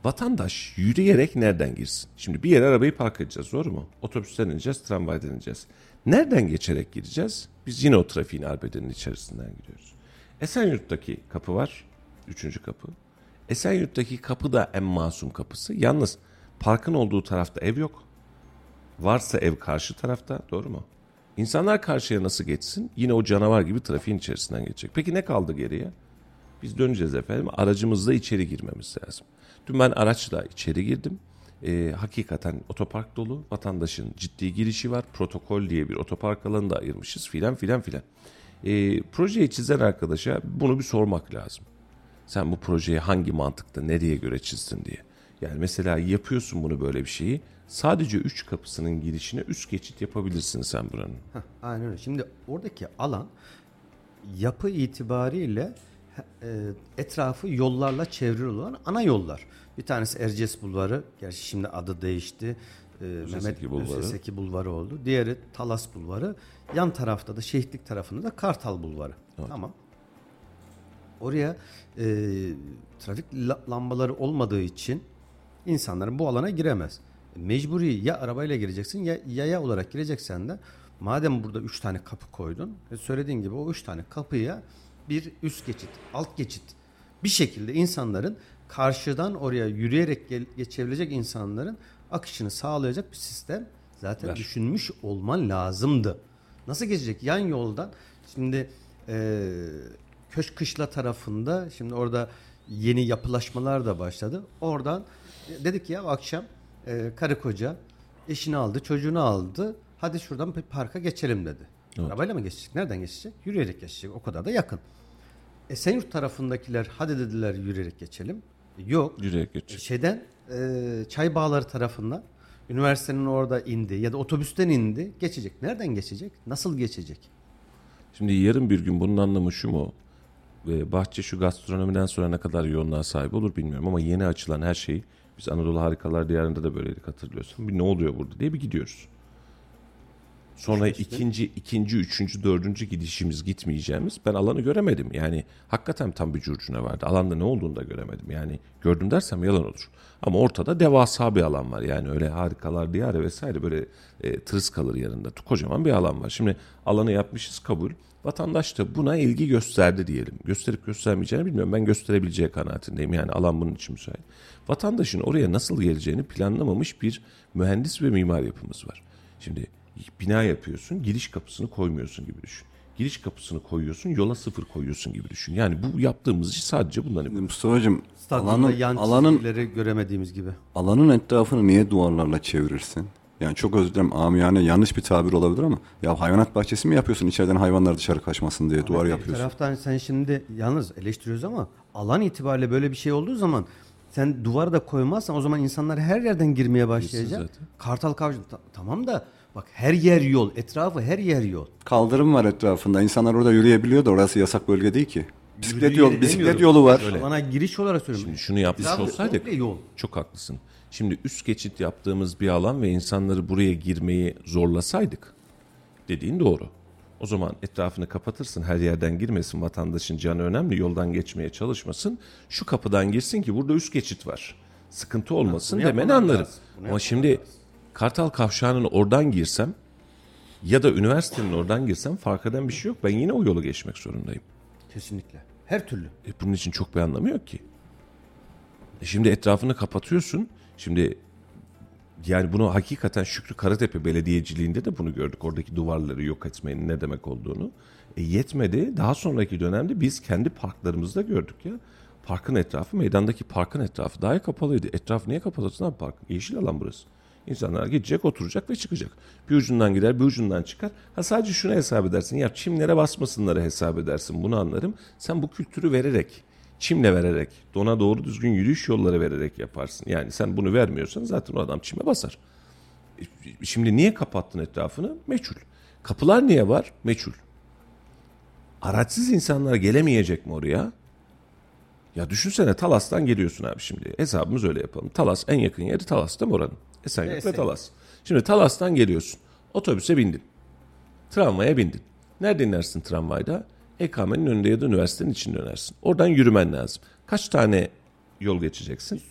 Vatandaş yürüyerek nereden girsin? Şimdi bir yere arabayı park edeceğiz, doğru mu? Otobüsten ineceğiz, tramvaydan ineceğiz. Nereden geçerek gireceğiz? Biz yine o trafiğin arbedenin içerisinden gidiyoruz. Esenyurt'taki kapı var. Üçüncü kapı. Esenyurt'taki kapı da en masum kapısı. Yalnız parkın olduğu tarafta ev yok. Varsa ev karşı tarafta, doğru mu? İnsanlar karşıya nasıl geçsin? Yine o canavar gibi trafiğin içerisinden geçecek. Peki ne kaldı geriye? Biz döneceğiz efendim. Aracımızla içeri girmemiz lazım. Dün ben araçla içeri girdim. E, hakikaten otopark dolu. Vatandaşın ciddi girişi var. Protokol diye bir otopark alanı da ayırmışız filan filan filan. E, projeyi çizen arkadaşa bunu bir sormak lazım. Sen bu projeyi hangi mantıkta, nereye göre çizdin diye. Yani mesela yapıyorsun bunu, böyle bir şeyi. Sadece üç kapısının girişine üst geçit yapabilirsin sen buranın. Heh, aynen öyle. Şimdi oradaki alan yapı itibariyle e, etrafı yollarla çevrili olan ana yollar. Bir tanesi Erciyes Bulvarı. Gerçi şimdi adı değişti. E, Mehmet Özseki Bulvarı oldu. Diğeri Talas Bulvarı. Yan tarafta da, şehitlik tarafında da Kartal Bulvarı. Evet. Tamam. Oraya e, trafik lambaları olmadığı için insanların bu alana giremez. Mecburi ya arabayla gireceksin ya yaya olarak gireceksen de, madem burada üç tane kapı koydun, söylediğin gibi o üç tane kapıya bir üst geçit, alt geçit, bir şekilde insanların karşıdan oraya yürüyerek geçebilecek insanların akışını sağlayacak bir sistem zaten Ver. düşünmüş olman lazımdı. Nasıl geçecek? Yan yoldan şimdi e, Köşkışla tarafında, şimdi orada yeni yapılaşmalar da başladı. Oradan dedik ya, akşam e, karı koca eşini aldı, çocuğunu aldı. Hadi şuradan bir parka geçelim dedi. Evet. Arabayla mı geçecek? Nereden geçecek? Yürüyerek geçecek. O kadar da yakın. Esenyurt tarafındakiler hadi dediler yürüyerek geçelim. Yok. Yürüyerek geçelim. Şeyden e, Çay Bağları tarafından, üniversitenin orada indi ya da otobüsten indi. Geçecek. Nereden geçecek? Nasıl geçecek? Şimdi yarın bir gün bunun anlamı şu mu? Bahçe şu gastronomiden sonra ne kadar yoğunluğa sahip olur bilmiyorum ama yeni açılan her şeyi biz Anadolu Harikalar Diyarı'nda da böylelik, hatırlıyorsun. Bir ne oluyor burada diye bir gidiyoruz. Sonra işte ikinci, ikinci, üçüncü, dördüncü gidişimiz, gitmeyeceğimiz. Ben alanı göremedim. Yani hakikaten tam bir curcuna vardı. Alanda ne olduğunu da göremedim. Yani gördüm dersem yalan olur. Ama ortada devasa bir alan var. Yani öyle Harikalar Diyarı vesaire böyle e, tırıs kalır yanında. Kocaman bir alan var. Şimdi alanı yapmışız, kabul. Vatandaş da buna ilgi gösterdi diyelim. Gösterip göstermeyeceğini bilmiyorum. Ben gösterebileceği kanaatindeyim. Yani alan bunun için müsait. Vatandaşın oraya nasıl geleceğini planlamamış bir mühendis ve mimar yapımız var. Şimdi bina yapıyorsun, giriş kapısını koymuyorsun gibi düşün. Giriş kapısını koyuyorsun, yola sıfır koyuyorsun gibi düşün. Yani bu yaptığımız iş sadece bundan ibaret. Mustafa'cığım, alanın, yan alanın göremediğimiz gibi. Alanın etrafını niye duvarlarla çevirirsin? Yani çok özür dilerim, amiyane yanlış bir tabir olabilir ama ya hayvanat bahçesi mi yapıyorsun içeriden hayvanlar dışarı kaçmasın diye? Abi, duvar yapıyorsun. Bir taraftan sen şimdi yalnız eleştiriyoruz ama alan itibariyle böyle bir şey olduğu zaman sen duvar da koymazsan o zaman insanlar her yerden girmeye başlayacak. Kartal Kavşağı ta- tamam da bak, her yer yol, etrafı her yer yol. Kaldırım var etrafında, insanlar orada yürüyebiliyor da orası yasak bölge değil ki. Bisiklet yol, bisiklet yolu var. Alana giriş olarak söylüyorum. Şimdi şunu yapmış Etrafı olsaydık yol. Çok haklısın. Şimdi üst geçit yaptığımız bir alan ve insanları buraya girmeyi zorlasaydık, dediğin doğru. O zaman etrafını kapatırsın, her yerden girmesin, vatandaşın canı önemli, yoldan geçmeye çalışmasın. Şu kapıdan girsin ki burada üst geçit var, sıkıntı olmasın demeni anlarım. Ama şimdi lazım. Kartal Kavşağı'nın oradan girsem ya da üniversitenin oradan girsem fark eden bir şey yok. Ben yine o yolu geçmek zorundayım. Kesinlikle. Her türlü. E bunun için çok bir anlamı yok ki. E şimdi etrafını kapatıyorsun. Şimdi yani bunu hakikaten Şükrü Karatepe Belediyeciliğinde de bunu gördük. Oradaki duvarları yok etmenin ne demek olduğunu. E yetmedi. Daha sonraki dönemde biz kendi parklarımızda gördük ya. Parkın etrafı, meydandaki parkın etrafı daha kapalıydı. Etraf niye kapatırsın abi park? Yeşil alan burası. İnsanlar gidecek, oturacak ve çıkacak. Bir ucundan gider, bir ucundan çıkar. Ha, sadece şunu hesap edersin. Ya çimlere basmasınları hesap edersin. Bunu anlarım. Sen bu kültürü vererek, çimle vererek, dona doğru düzgün yürüyüş yolları vererek yaparsın. Yani sen bunu vermiyorsan zaten o adam çime basar. Şimdi niye kapattın etrafını? Meçhul. Kapılar niye var? Meçhul. Araçsız insanlar gelemeyecek mi oraya? Ya düşünsene, Talas'tan geliyorsun abi şimdi. Hesabımız öyle yapalım. Talas en yakın yeri, Talas değil mi oranın? Esenyurt ve Talas. Şimdi Talas'tan geliyorsun. Otobüse bindin. Tramvaya bindin. Nerede inersin tramvayda? E K M'nin önünde ya da üniversitenin içinde inersin. Oradan yürümen lazım. Kaç tane yol geçeceksin?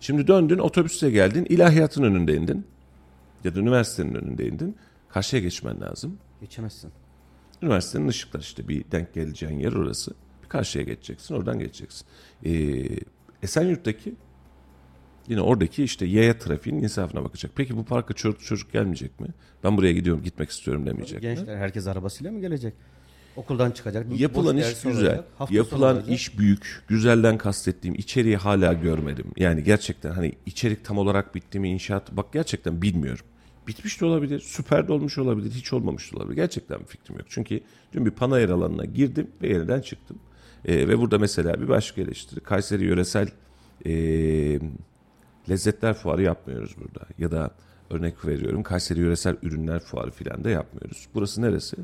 Şimdi döndün, otobüse geldin. İlahiyatın önünde indin. Ya da üniversitenin önünde indin. Karşıya geçmen lazım. Geçemezsin. Üniversitenin ışıkları işte, bir denk geleceğin yer orası. Bir karşıya geçeceksin. Oradan geçeceksin. Ee, Esenyurt'taki yine oradaki işte yaya trafiğinin insafına bakacak. Peki bu parka çocuk çocuk gelmeyecek mi? Ben buraya gidiyorum, gitmek istiyorum demeyecek. Gençler mi? Herkes arabasıyla mı gelecek? Okuldan çıkacak. Yapılan iş güzel. Yapılan iş büyük. Güzelden kastettiğim içeriği hala görmedim. Yani gerçekten hani içerik tam olarak bitti mi inşaat? Bak gerçekten bilmiyorum. Bitmiş de olabilir, süper de olmuş olabilir, hiç olmamış da olabilir. Gerçekten bir fikrim yok. Çünkü dün bir panayır alanına girdim ve yeniden çıktım. Ee, ve burada mesela bir başka eleştiri. Kayseri Yöresel e, Lezzetler Fuarı yapmıyoruz burada. Ya da örnek veriyorum Kayseri Yöresel Ürünler Fuarı filan da yapmıyoruz. Burası neresi?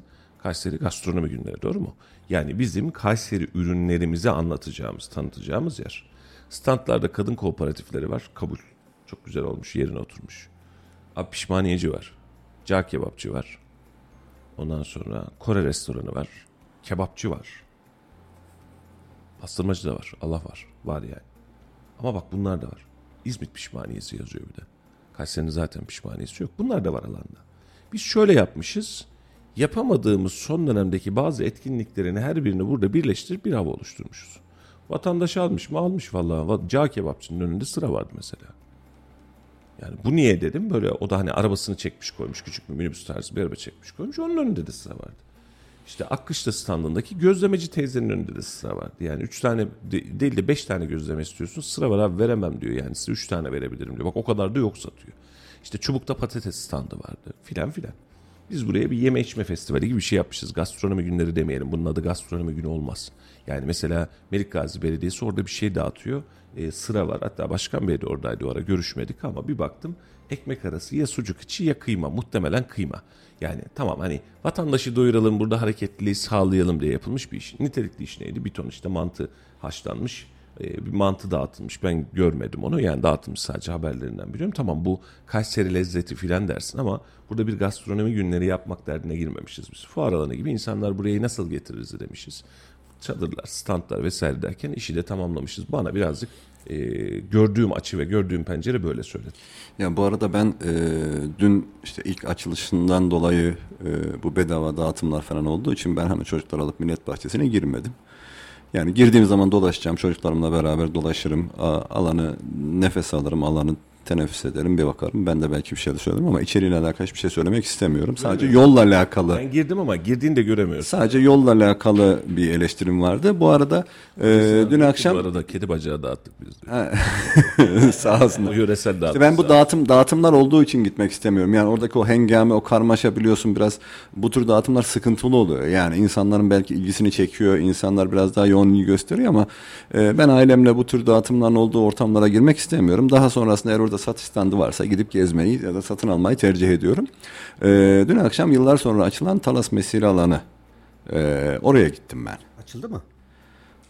Kayseri Gastronomi Günleri, doğru mu? Yani bizim Kayseri ürünlerimizi anlatacağımız, tanıtacağımız yer. Standlarda kadın kooperatifleri var, kabul. Çok güzel olmuş, yerine oturmuş. Abi pişmaniyeci var, cağ kebapçı var. Ondan sonra Kore restoranı var, kebapçı var. Pastırmacı da var, Allah var, var yani. Ama bak bunlar da var. İzmit pişmaniyesi yazıyor bir de. Kayseri'nin zaten pişmaniyesi yok. Bunlar da var alanda. Biz şöyle yapmışız. Yapamadığımız son dönemdeki bazı etkinliklerini her birini burada birleştirip bir hava oluşturmuşuz. Vatandaş almış mı? Almış vallahi. Cağ kebapçının önünde sıra vardı mesela. Yani bu niye dedim. Böyle o da hani arabasını çekmiş koymuş. Küçük bir minibüs tarzı bir araba çekmiş koymuş. Onun önünde de sıra vardı. İşte Akkışla standındaki gözlemeci teyzenin önünde de sıra vardı. Yani üç tane değil de beş tane gözleme istiyorsun. Sıra var abi, veremem diyor. Yani size üç tane verebilirim diyor. Bak o kadar da yok satıyor. İşte Çubuk'ta patates standı vardı. Filan filan. Biz buraya bir yeme içme festivali gibi bir şey yapmışız. Gastronomi günleri demeyelim. Bunun adı gastronomi günü olmaz. Yani mesela Melikgazi Belediyesi orada bir şey dağıtıyor. E, sıra var. Hatta başkan bey de oradaydı. O ara görüşmedik ama bir baktım ekmek arası ya sucuk içi ya kıyma. Muhtemelen kıyma. Yani tamam hani vatandaşı doyuralım, burada hareketliliği sağlayalım diye yapılmış bir iş. Nitelikli iş neydi? Bir ton işte mantı haşlanmış. E, bir mantı dağıtılmış. Ben görmedim onu. Yani dağıtılmış, sadece haberlerinden biliyorum. Tamam bu Kayseri lezzeti filan dersin ama burada bir gastronomi günleri yapmak derdine girmemişiz biz. Fuar alanı gibi insanlar burayı nasıl getiririz demişiz. Çadırlar, standlar vesaire derken işi de tamamlamışız. Bana birazcık e, gördüğüm açı ve gördüğüm pencere böyle söyledi. Ya bu arada ben e, dün işte ilk açılışından dolayı e, bu bedava dağıtımlar falan olduğu için ben hani çocuklar alıp Millet Bahçesi'ne girmedim. Yani girdiğim zaman dolaşacağım, çocuklarımla beraber dolaşırım, alanı nefes alırım, alanı teneffüs ederim, bir bakarım. Ben de belki bir şey de söylerim ama içeriğiyle alakalı hiçbir şey söylemek istemiyorum. Sadece yolla alakalı. Ben girdim ama girdiğini de göremiyorum. Sadece yolla alakalı bir eleştirim vardı. Bu arada e, dün akşam... Bu arada kedi bacağı dağıttık biz. Sağ olsun. O yöresel dağıttık. İşte ben bu dağıtım dağıtımlar olduğu için gitmek istemiyorum. Yani oradaki o hengame, o karmaşa biliyorsun biraz bu tür dağıtımlar sıkıntılı oluyor. Yani insanların belki ilgisini çekiyor. İnsanlar biraz daha yoğun ilgi gösteriyor ama e, ben ailemle bu tür dağıtımların olduğu ortamlara girmek istemiyorum. Daha sonrasında eğer orada satış standı varsa gidip gezmeyi ya da satın almayı tercih ediyorum. Ee, dün akşam yıllar sonra açılan Talas mesire alanı. Ee, oraya gittim ben. Açıldı mı?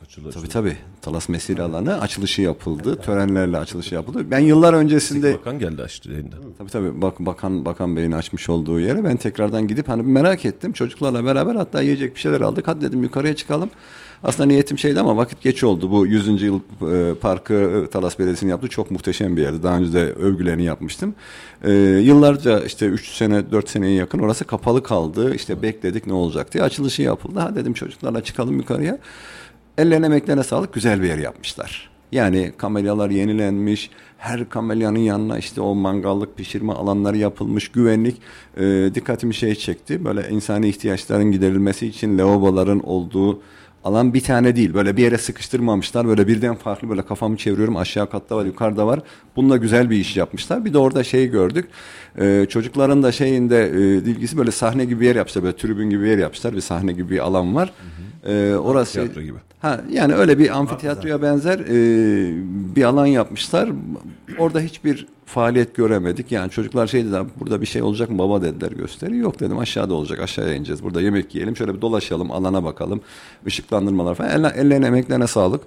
Açıldı. Tabii tabii. Talas mesire alanı açılışı yapıldı. Evet, törenlerle açılışı yapıldı. Ben yıllar öncesinde... Bakan geldi açtı yayında. Tabii tabii. Bak, bakan, bakan Bey'in açmış olduğu yere ben tekrardan gidip hani merak ettim. Çocuklarla beraber hatta yiyecek bir şeyler aldık. Hadi dedim yukarıya çıkalım. Aslında niyetim şeydi ama vakit geç oldu. Bu yüzüncü yıl e, parkı Talas Belediyesi'nin yaptığı çok muhteşem bir yerdi. Daha önce de övgülerini yapmıştım. E, yıllarca işte üç sene dört seneye yakın orası kapalı kaldı. İşte evet, bekledik ne olacak diye. Açılışı yapıldı. Ha dedim çocuklarla çıkalım yukarıya. Ellerine emeklerine sağlık, güzel bir yer yapmışlar. Yani kamelyalar yenilenmiş, her kamelyanın yanına işte o mangallık pişirme alanları yapılmış, güvenlik e, dikkatimi şey çekti. Böyle insani ihtiyaçların giderilmesi için lavaboların olduğu alan bir tane değil. Böyle bir yere sıkıştırmamışlar. Böyle birden farklı, böyle kafamı çeviriyorum. Aşağı katta var, yukarıda var. Bununla güzel bir iş yapmışlar. Bir de orada şeyi gördük. Ee, çocukların da şeyinde e, ilgisi böyle sahne gibi bir yer yapmışlar. Böyle tribün gibi bir yer yapmışlar. Bir sahne gibi bir alan var. Ee, orası tiyatro gibi. Ha, yani öyle bir amfiteyatroya benzer e, bir alan yapmışlar. Orada hiçbir faaliyet göremedik. Yani çocuklar şey dediler, burada bir şey olacak mı baba dediler, gösteri. Yok dedim, aşağıda olacak, aşağıya ineceğiz. Burada yemek yiyelim, şöyle bir dolaşalım, alana bakalım. Işıklandırmalar falan. Eller, ellerine emeklerine sağlık.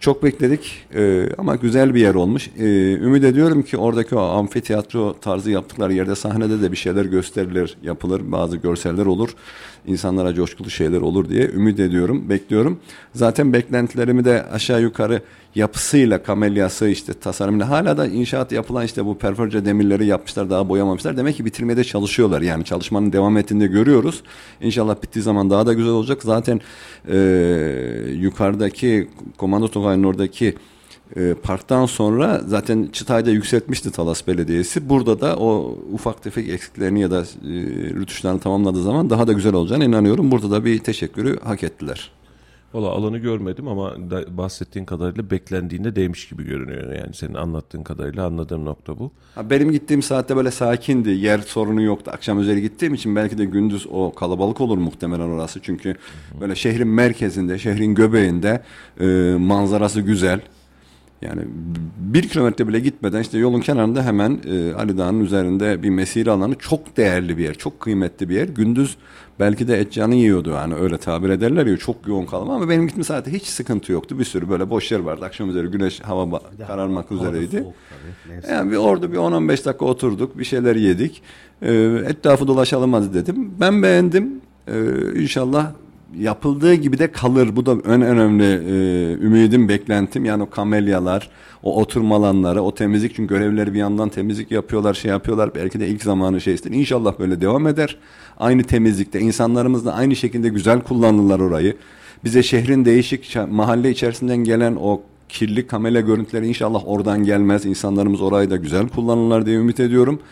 Çok bekledik e, ama güzel bir yer olmuş. E, ümit ediyorum ki oradaki o amfiteyatro tarzı yaptıkları yerde sahnede de bir şeyler gösterilir, yapılır. Bazı görseller olur. İnsanlara coşkulu şeyler olur diye ümit ediyorum, bekliyorum. Zaten beklentilerimi de aşağı yukarı yapısıyla, kamelyası işte tasarımıyla, hala da inşaat yapılan işte bu perforce demirleri yapmışlar, daha boyamamışlar. Demek ki bitirmeye de çalışıyorlar. Yani çalışmanın devam ettiğini de görüyoruz. İnşallah bittiği zaman daha da güzel olacak. Zaten e, yukarıdaki komando tokayının oradaki E, parktan sonra zaten çıtayı da yükseltmişti Talas Belediyesi. Burada da o ufak tefek eksiklerini ya da e, rütuşlarını tamamladığı zaman daha da güzel olacağına inanıyorum. Burada da bir teşekkürü hak ettiler. Valla alanı görmedim ama bahsettiğin kadarıyla beklendiğinde değmiş gibi görünüyor. Yani senin anlattığın kadarıyla anladığım nokta bu. Ha, benim gittiğim saatte böyle sakindi. Yer sorunu yoktu. Akşam üzeri gittiğim için belki de gündüz o kalabalık olur muhtemelen orası. Çünkü Hı-hı. böyle şehrin merkezinde, şehrin göbeğinde e, manzarası güzel. Yani bir kilometre bile gitmeden işte yolun kenarında hemen e, Ali Dağı'nın üzerinde bir mesire alanı, çok değerli bir yer, çok kıymetli bir yer. Gündüz belki de et canı yiyordu, yani öyle tabir ederler ya, çok yoğun kalma, ama benim gitme saati hiç sıkıntı yoktu. Bir sürü böyle boş yer vardı. Akşam üzeri güneş hava kararmak üzereydi. Yani bir orada bir on on beş dakika oturduk, bir şeyler yedik. E, etrafı dolaşalım hadi dedim. Ben beğendim. E, inşallah yapıldığı gibi de kalır. Bu da en önemli e, ümidim, beklentim. Yani o kamelyalar, o oturma alanları, o temizlik. Çünkü görevliler bir yandan temizlik yapıyorlar, şey yapıyorlar. Belki de ilk zamanı şeysin. İnşallah böyle devam eder. Aynı temizlikte, insanlarımız da aynı şekilde güzel kullanırlar orayı. Bize şehrin değişik mahalle içerisinden gelen o kirli kamelya görüntüleri inşallah oradan gelmez. İnsanlarımız orayı da güzel kullanırlar diye ümit ediyorum.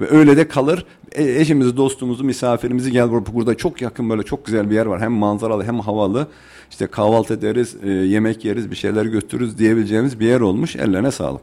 Ve öyle de kalır. E, eşimizi, dostumuzu, misafirimizi gel burada çok yakın böyle çok güzel bir yer var. Hem manzaralı hem havalı. İşte kahvaltı ederiz, e, yemek yeriz, bir şeyler götürürüz diyebileceğimiz bir yer olmuş. Ellerine sağlık.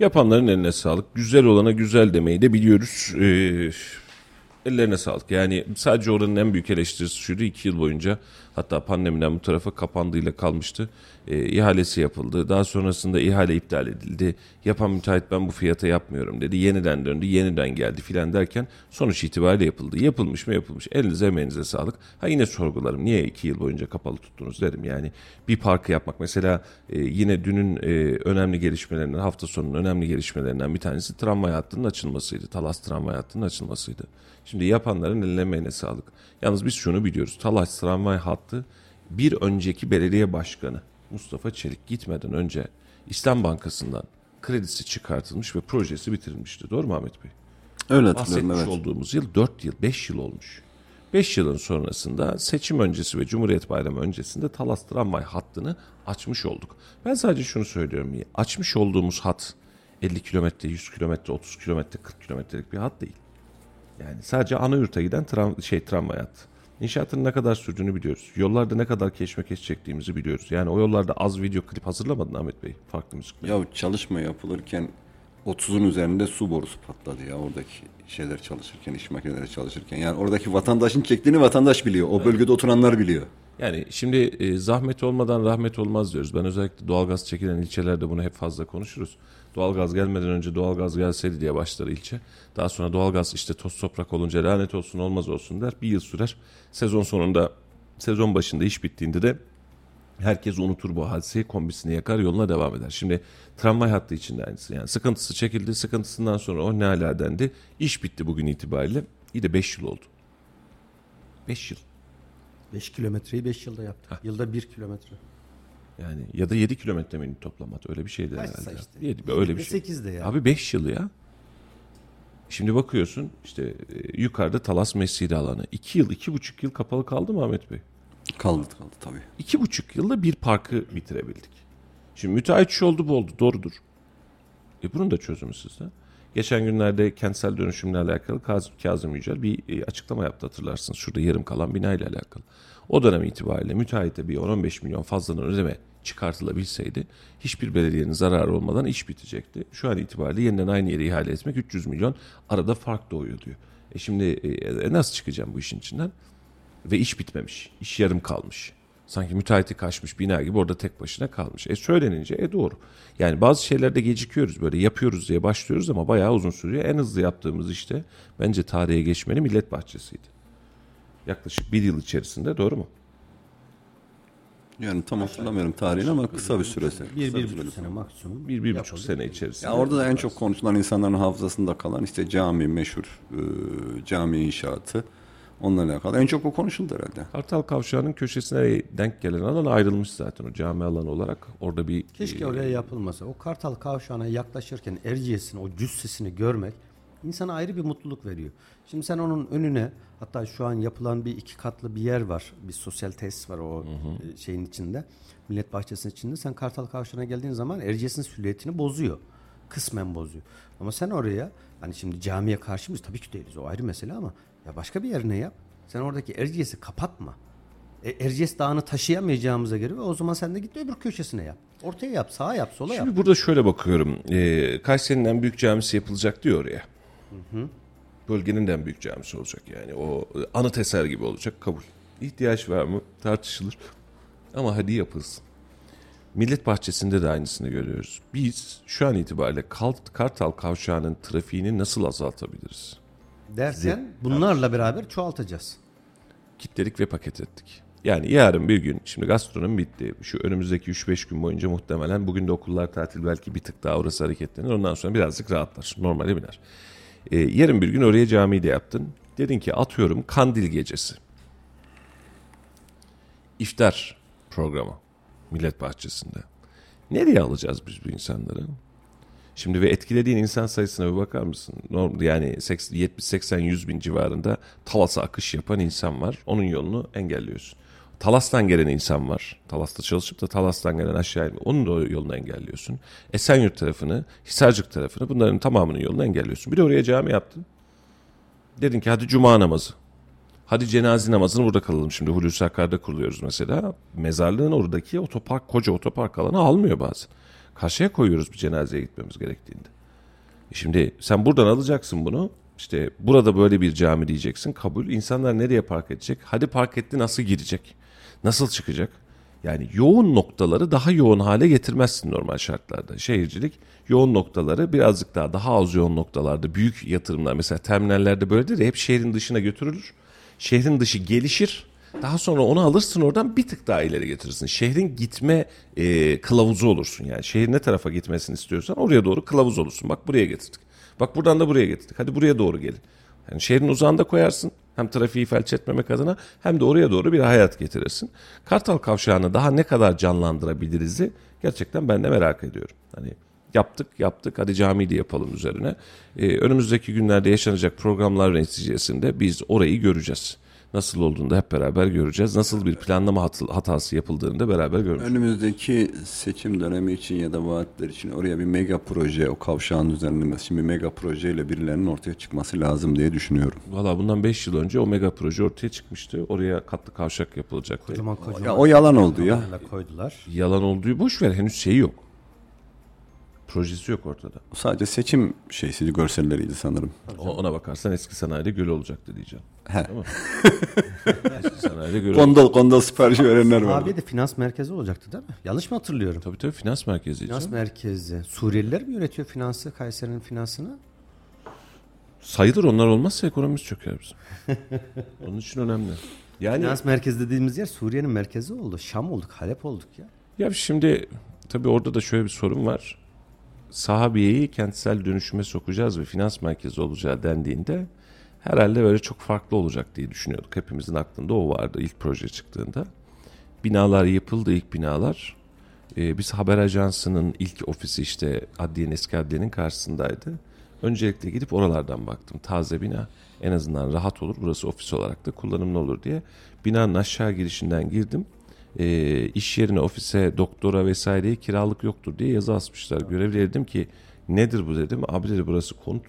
Yapanların eline sağlık. Güzel olana güzel demeyi de biliyoruz. Ee, ellerine sağlık. Yani sadece oranın en büyük eleştirisi şuydu. iki yıl boyunca hatta pandemiden bu tarafa kapandığıyla kalmıştı. E, ihalesi yapıldı. Daha sonrasında ihale iptal edildi. Yapan müteahhit ben bu fiyata yapmıyorum dedi. Yeniden döndü, yeniden geldi filan derken sonuç itibariyle yapıldı. Yapılmış mı yapılmış. Elinize emeğinize sağlık. Ha yine sorgularım. Niye iki yıl boyunca kapalı tuttunuz derim. Yani bir parkı yapmak. Mesela e, yine dünün e, önemli gelişmelerinden, hafta sonunun önemli gelişmelerinden bir tanesi tramvay hattının açılmasıydı. Talas Tramvay Hattı'nın açılmasıydı. Şimdi yapanların eline emeğine sağlık. Yalnız biz şunu biliyoruz. Talas Tramvay Hattı bir önceki belediye başkanı Mustafa Çelik gitmeden önce İslam Bankası'ndan kredisi çıkartılmış ve projesi bitirilmişti. Doğru mu Ahmet Bey? Öyle hatırlıyorum, evet. Bahsetmiş olduğumuz yıl dört yıl, beş yıl olmuş. beş yılın sonrasında seçim öncesi ve Cumhuriyet Bayramı öncesinde Talas Tramvay Hattı'nı açmış olduk. Ben sadece şunu söylüyorum. Açmış olduğumuz hat elli kilometre, yüz kilometre, otuz kilometre, kırk kilometrelik bir hat değil. Yani sadece Anayurt'a giden tram, şey, tramvay hattı. İnşaatın ne kadar sürdüğünü biliyoruz. Yollarda ne kadar keşmekeş çektiğimizi biliyoruz. Yani o yollarda az video klip hazırlamadın Ahmet Bey. Farklı müzikler. Ya çalışma yapılırken otuzun üzerinde su borusu patladı ya oradaki şeyler çalışırken, iş makineleri çalışırken. Yani oradaki vatandaşın çektiğini vatandaş biliyor. O evet. Bölgede oturanlar biliyor. Yani şimdi e, zahmet olmadan rahmet olmaz diyoruz. Ben özellikle doğalgaz çekilen ilçelerde bunu hep fazla konuşuruz. Doğalgaz gelmeden önce doğalgaz gelseydi diye başlar ilçe. Daha sonra doğalgaz işte toz toprak olunca lanet olsun olmaz olsun der. Bir yıl sürer. Sezon sonunda, sezon başında iş bittiğinde de herkes unutur bu hadiseyi, kombisini yakar, yoluna devam eder. Şimdi tramvay hattı için de aynısı. Yani sıkıntısı çekildi, sıkıntısından sonra o ne ala dendi. İş bitti bugün itibariyle. İyi de beş yıl oldu. beş yıl. beş kilometreyi beş yılda yaptık. Hah. Yılda bir kilometre. Yani ya da yedi kilometre mi toplamak, öyle bir şeydi herhalde. Kaçsa işte. yedi, öyle bir şey. sekizde ya. Abi beş yılı ya. Şimdi bakıyorsun işte e, yukarıda Talas Mescidi alanı. iki yıl, iki buçuk yıl kapalı kaldı mı Ahmet Bey? Kaldı kaldı tabii. iki buçuk yılda bir parkı bitirebildik. Şimdi müteahhit şu oldu bu oldu, doğrudur. E bunun da çözümü sizde. Geçen günlerde kentsel dönüşümle alakalı Kazım, Kazım Yücel bir açıklama yaptı, hatırlarsınız. Şurada yarım kalan bina ile alakalı. O dönem itibariyle müteahhite bir on on beş milyon fazladan ödeme çıkartılabilseydi hiçbir belediyenin zararı olmadan iş bitecekti. Şu an itibariyle yeniden aynı yere ihale etmek üç yüz milyon arada fark doğuyor diyor. E şimdi e, nasıl çıkacağım bu işin içinden? Ve iş bitmemiş, iş yarım kalmış. Sanki müteahhiti kaçmış bina gibi orada tek başına kalmış. E söylenince e doğru. Yani bazı şeylerde gecikiyoruz, böyle yapıyoruz diye başlıyoruz ama bayağı uzun sürüyor. En hızlı yaptığımız işte bence tarihe geçmeli Millet Bahçesi'ydi. Yaklaşık bir yıl içerisinde, doğru mu? Yani tam hatırlamıyorum tarihini ama kısa bir süresi. Bir, bir buçuk sene maksimum. Bir, bir buçuk sene içerisinde. Ya orada da en çok konuşulan, insanların hafızasında kalan işte cami, meşhur e, cami inşaatı. Onunla alakalı en çok o konuşuldu herhalde. Kartal Kavşağı'nın köşesine denk gelen alan ayrılmış zaten o cami alanı olarak. Orada bir keşke e, oraya yapılmasa. O Kartal Kavşağı'na yaklaşırken Erciyes'in o cüssesini görmek insana ayrı bir mutluluk veriyor. Şimdi sen onun önüne, hatta şu an yapılan bir iki katlı bir yer var. Bir sosyal tesis var o hı hı. şeyin içinde. Millet Bahçesi'nin içinde. Sen Kartal Kavşağı'na geldiğin zaman Erciyes'in silüetini bozuyor. Kısmen bozuyor. Ama sen oraya, hani şimdi camiye karşı mıyız? Tabii ki değiliz. O ayrı mesele ama ya başka bir yerine yap. Sen oradaki Erciyes'i kapatma. Erciyes Dağı'nı taşıyamayacağımıza göre o zaman sen de git öbür köşesine yap. Ortaya yap, sağa yap, sola yap. Şimdi burada şöyle bakıyorum. Ee, Kayseri'nin en büyük camisi yapılacak diyor ya. Hı hı. Bölgenin en büyük camisi olacak yani. O anıt eser gibi olacak, kabul. İhtiyaç var mı? Tartışılır. Ama hadi yapılsın. Millet Bahçesi'nde de aynısını görüyoruz. Biz şu an itibariyle Kartal Kavşağı'nın trafiğini nasıl azaltabiliriz dersen bunlarla beraber çoğaltacağız. Kitledik ve paket ettik. Yani yarın bir gün, şimdi gastronomi bitti. Şu önümüzdeki üç beş gün boyunca muhtemelen, bugün de okullar tatil, belki bir tık daha orası hareketlenir. Ondan sonra birazcık rahatlar. Normale biner. Ee, yarın bir gün oraya camiyi de yaptın. Dedin ki atıyorum Kandil Gecesi. İftar programı Millet Bahçesi'nde. Nereye alacağız biz bu insanları? Şimdi ve etkilediğin insan sayısına bir bakar mısın? Yani yetmiş seksen yüz bin civarında Talas'a akış yapan insan var. Onun yolunu engelliyorsun. Talas'tan gelen insan var. Talas'ta çalışıp da Talas'tan gelen aşağıya, onun da yolunu engelliyorsun. Esenyurt tarafını, Hisarcık tarafını, bunların tamamının yolunu engelliyorsun. Bir de oraya cami yaptın. Dedin ki hadi cuma namazı. Hadi cenaze namazını burada kalalım. Şimdi Hulusi Akar'da kuruluyoruz mesela. Mezarlığın oradaki otopark, koca otopark alanı almıyor bazen. Karşıya koyuyoruz bir cenazeye gitmemiz gerektiğinde. E şimdi sen buradan alacaksın bunu. İşte burada böyle bir cami diyeceksin. Kabul. İnsanlar nereye park edecek? Hadi park etti, nasıl girecek? Nasıl çıkacak? Yani yoğun noktaları daha yoğun hale getirmezsin normal şartlarda. Şehircilik yoğun noktaları birazcık daha daha az yoğun noktalarda büyük yatırımlar. Mesela terminallerde böyledir ya, hep şehrin dışına götürülür. Şehrin dışı gelişir. Daha sonra onu alırsın, oradan bir tık daha ileri getirirsin. Şehrin gitme e, kılavuzu olursun yani. Şehrin ne tarafa gitmesini istiyorsan oraya doğru kılavuz olursun. Bak buraya getirdik. Bak buradan da buraya getirdik. Hadi buraya doğru gelin. Yani şehrin uzağında koyarsın. Hem trafiği felç etmemek adına hem de oraya doğru bir hayat getirirsin. Kartal Kavşağı'nı daha ne kadar canlandırabiliriz'i gerçekten ben de merak ediyorum. Hani yaptık yaptık hadi camiyi de yapalım üzerine. E, önümüzdeki günlerde yaşanacak programlar neticesinde biz orayı göreceğiz. Nasıl olduğunu da hep beraber göreceğiz. Nasıl bir planlama hatası yapıldığını da beraber göreceğiz. Önümüzdeki seçim dönemi için ya da vaatler için oraya bir mega proje, o kavşağın üzerinde şimdi mega projeyle birilerinin ortaya çıkması lazım diye düşünüyorum. Valla bundan beş yıl önce o mega proje ortaya çıkmıştı. Oraya katlı kavşak yapılacak. Kocaman, kocaman. Ya, o yalan oldu ya. Koydular. Yalan olduğu boş ver. Henüz şeyi yok. Projesi yok ortada. Sadece seçim şeysiydi, görselleriydi sanırım. O, ona bakarsan eski sanayide göl olacaktı diyeceğim. He. Değil mi? Eski sanayide göl. Kondol, kondol siparişi verenler var. Abi de finans merkezi olacaktı değil mi? Yanlış mı hatırlıyorum? Tabii tabii finans merkezi. Finans canım. merkezi. Suriyeliler mi yönetiyor finansı, Kayseri'nin finansını? Sayılır, onlar olmazsa ekonomimiz çöker bizim. Onun için önemli. Yani finans merkezi dediğimiz yer Suriye'nin merkezi oldu. Şam olduk, Halep olduk ya. Ya şimdi tabii orada da şöyle bir sorun var. Sahabiye'yi kentsel dönüşüme sokacağız ve finans merkezi olacağı dendiğinde herhalde böyle çok farklı olacak diye düşünüyorduk. Hepimizin aklında o vardı ilk proje çıktığında. Binalar yapıldı, ilk binalar. Ee, biz haber ajansının ilk ofisi işte adliyenin, eski adliyenin karşısındaydı. Öncelikle gidip oralardan baktım. Taze bina, en azından rahat olur. Burası ofis olarak da kullanımlı olur diye. Binanın aşağı girişinden girdim. E, iş yerine, ofise, doktora vesaireye kiralık yoktur diye yazı asmışlar. Görevliye dedim ki nedir bu dedim. Abi dedi burası konut.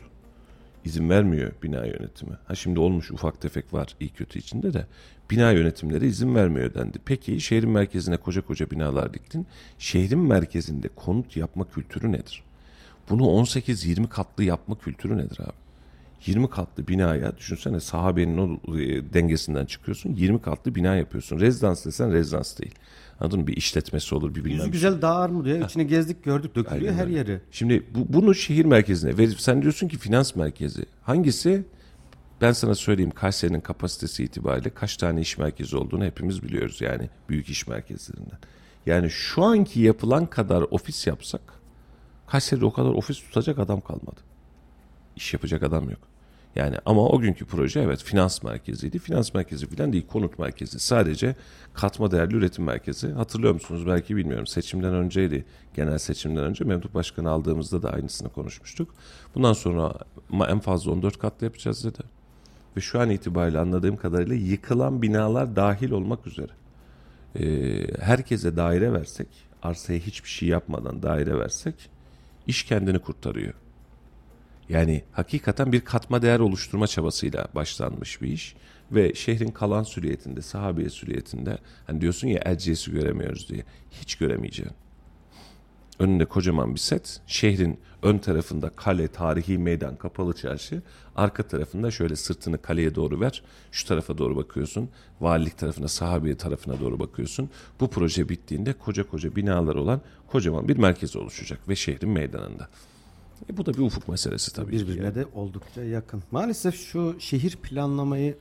İzin vermiyor bina yönetimi. Ha şimdi olmuş, ufak tefek var iyi kötü içinde de. Bina yönetimleri izin vermiyor dendi. Peki şehrin merkezine koca koca binalar diktin. Şehrin merkezinde konut yapma kültürü nedir? Bunu on sekiz yirmi katlı yapma kültürü nedir abi? yirmi katlı binaya düşünsene, sahabenin o dengesinden çıkıyorsun, yirmi katlı bina yapıyorsun. Rezidans desen rezidans değil. Anladın mı? Bir işletmesi olur, bir bilmem. Yüzü güzel şey. Dağar mı diyor. Ha. İçine gezdik gördük, dökülüyor aynen her yeri. Şimdi bu, bunu şehir merkezine verip sen diyorsun ki finans merkezi. Hangisi? Ben sana söyleyeyim, Kayseri'nin kapasitesi itibariyle kaç tane iş merkezi olduğunu hepimiz biliyoruz. Yani büyük iş merkezlerinden. Yani şu anki yapılan kadar ofis yapsak Kayseri'de o kadar ofis tutacak adam kalmadı. İş yapacak adam yok. Yani ama o günkü proje evet finans merkeziydi. Finans merkezi falan değil, konut merkezi. Sadece katma değerli üretim merkezi. Hatırlıyor musunuz? Belki bilmiyorum. Seçimden önceydi. Genel seçimden önce Memduh Başkan'ı aldığımızda da aynısını konuşmuştuk. Bundan sonra en fazla on dört katlı yapacağız dedi. Ve şu an itibariyle anladığım kadarıyla yıkılan binalar dahil olmak üzere. Ee, herkese daire versek, arsaya hiçbir şey yapmadan daire versek iş kendini kurtarıyor. Yani hakikaten bir katma değer oluşturma çabasıyla başlanmış bir iş ve şehrin kalan sürüyetinde, Sahabiye sürüyetinde hani diyorsun ya Erciyes'i göremiyoruz diye, hiç göremeyeceğin. Önünde kocaman bir set, şehrin ön tarafında kale, tarihi meydan, kapalı çarşı, arka tarafında şöyle sırtını kaleye doğru ver, şu tarafa doğru bakıyorsun, valilik tarafına, Sahabiye tarafına doğru bakıyorsun. Bu proje bittiğinde koca koca binalar olan kocaman bir merkez oluşacak ve şehrin meydanında. E bu da bir ufuk meselesi tabii. Birbirine yani de oldukça yakın. Maalesef şu şehir planlamayı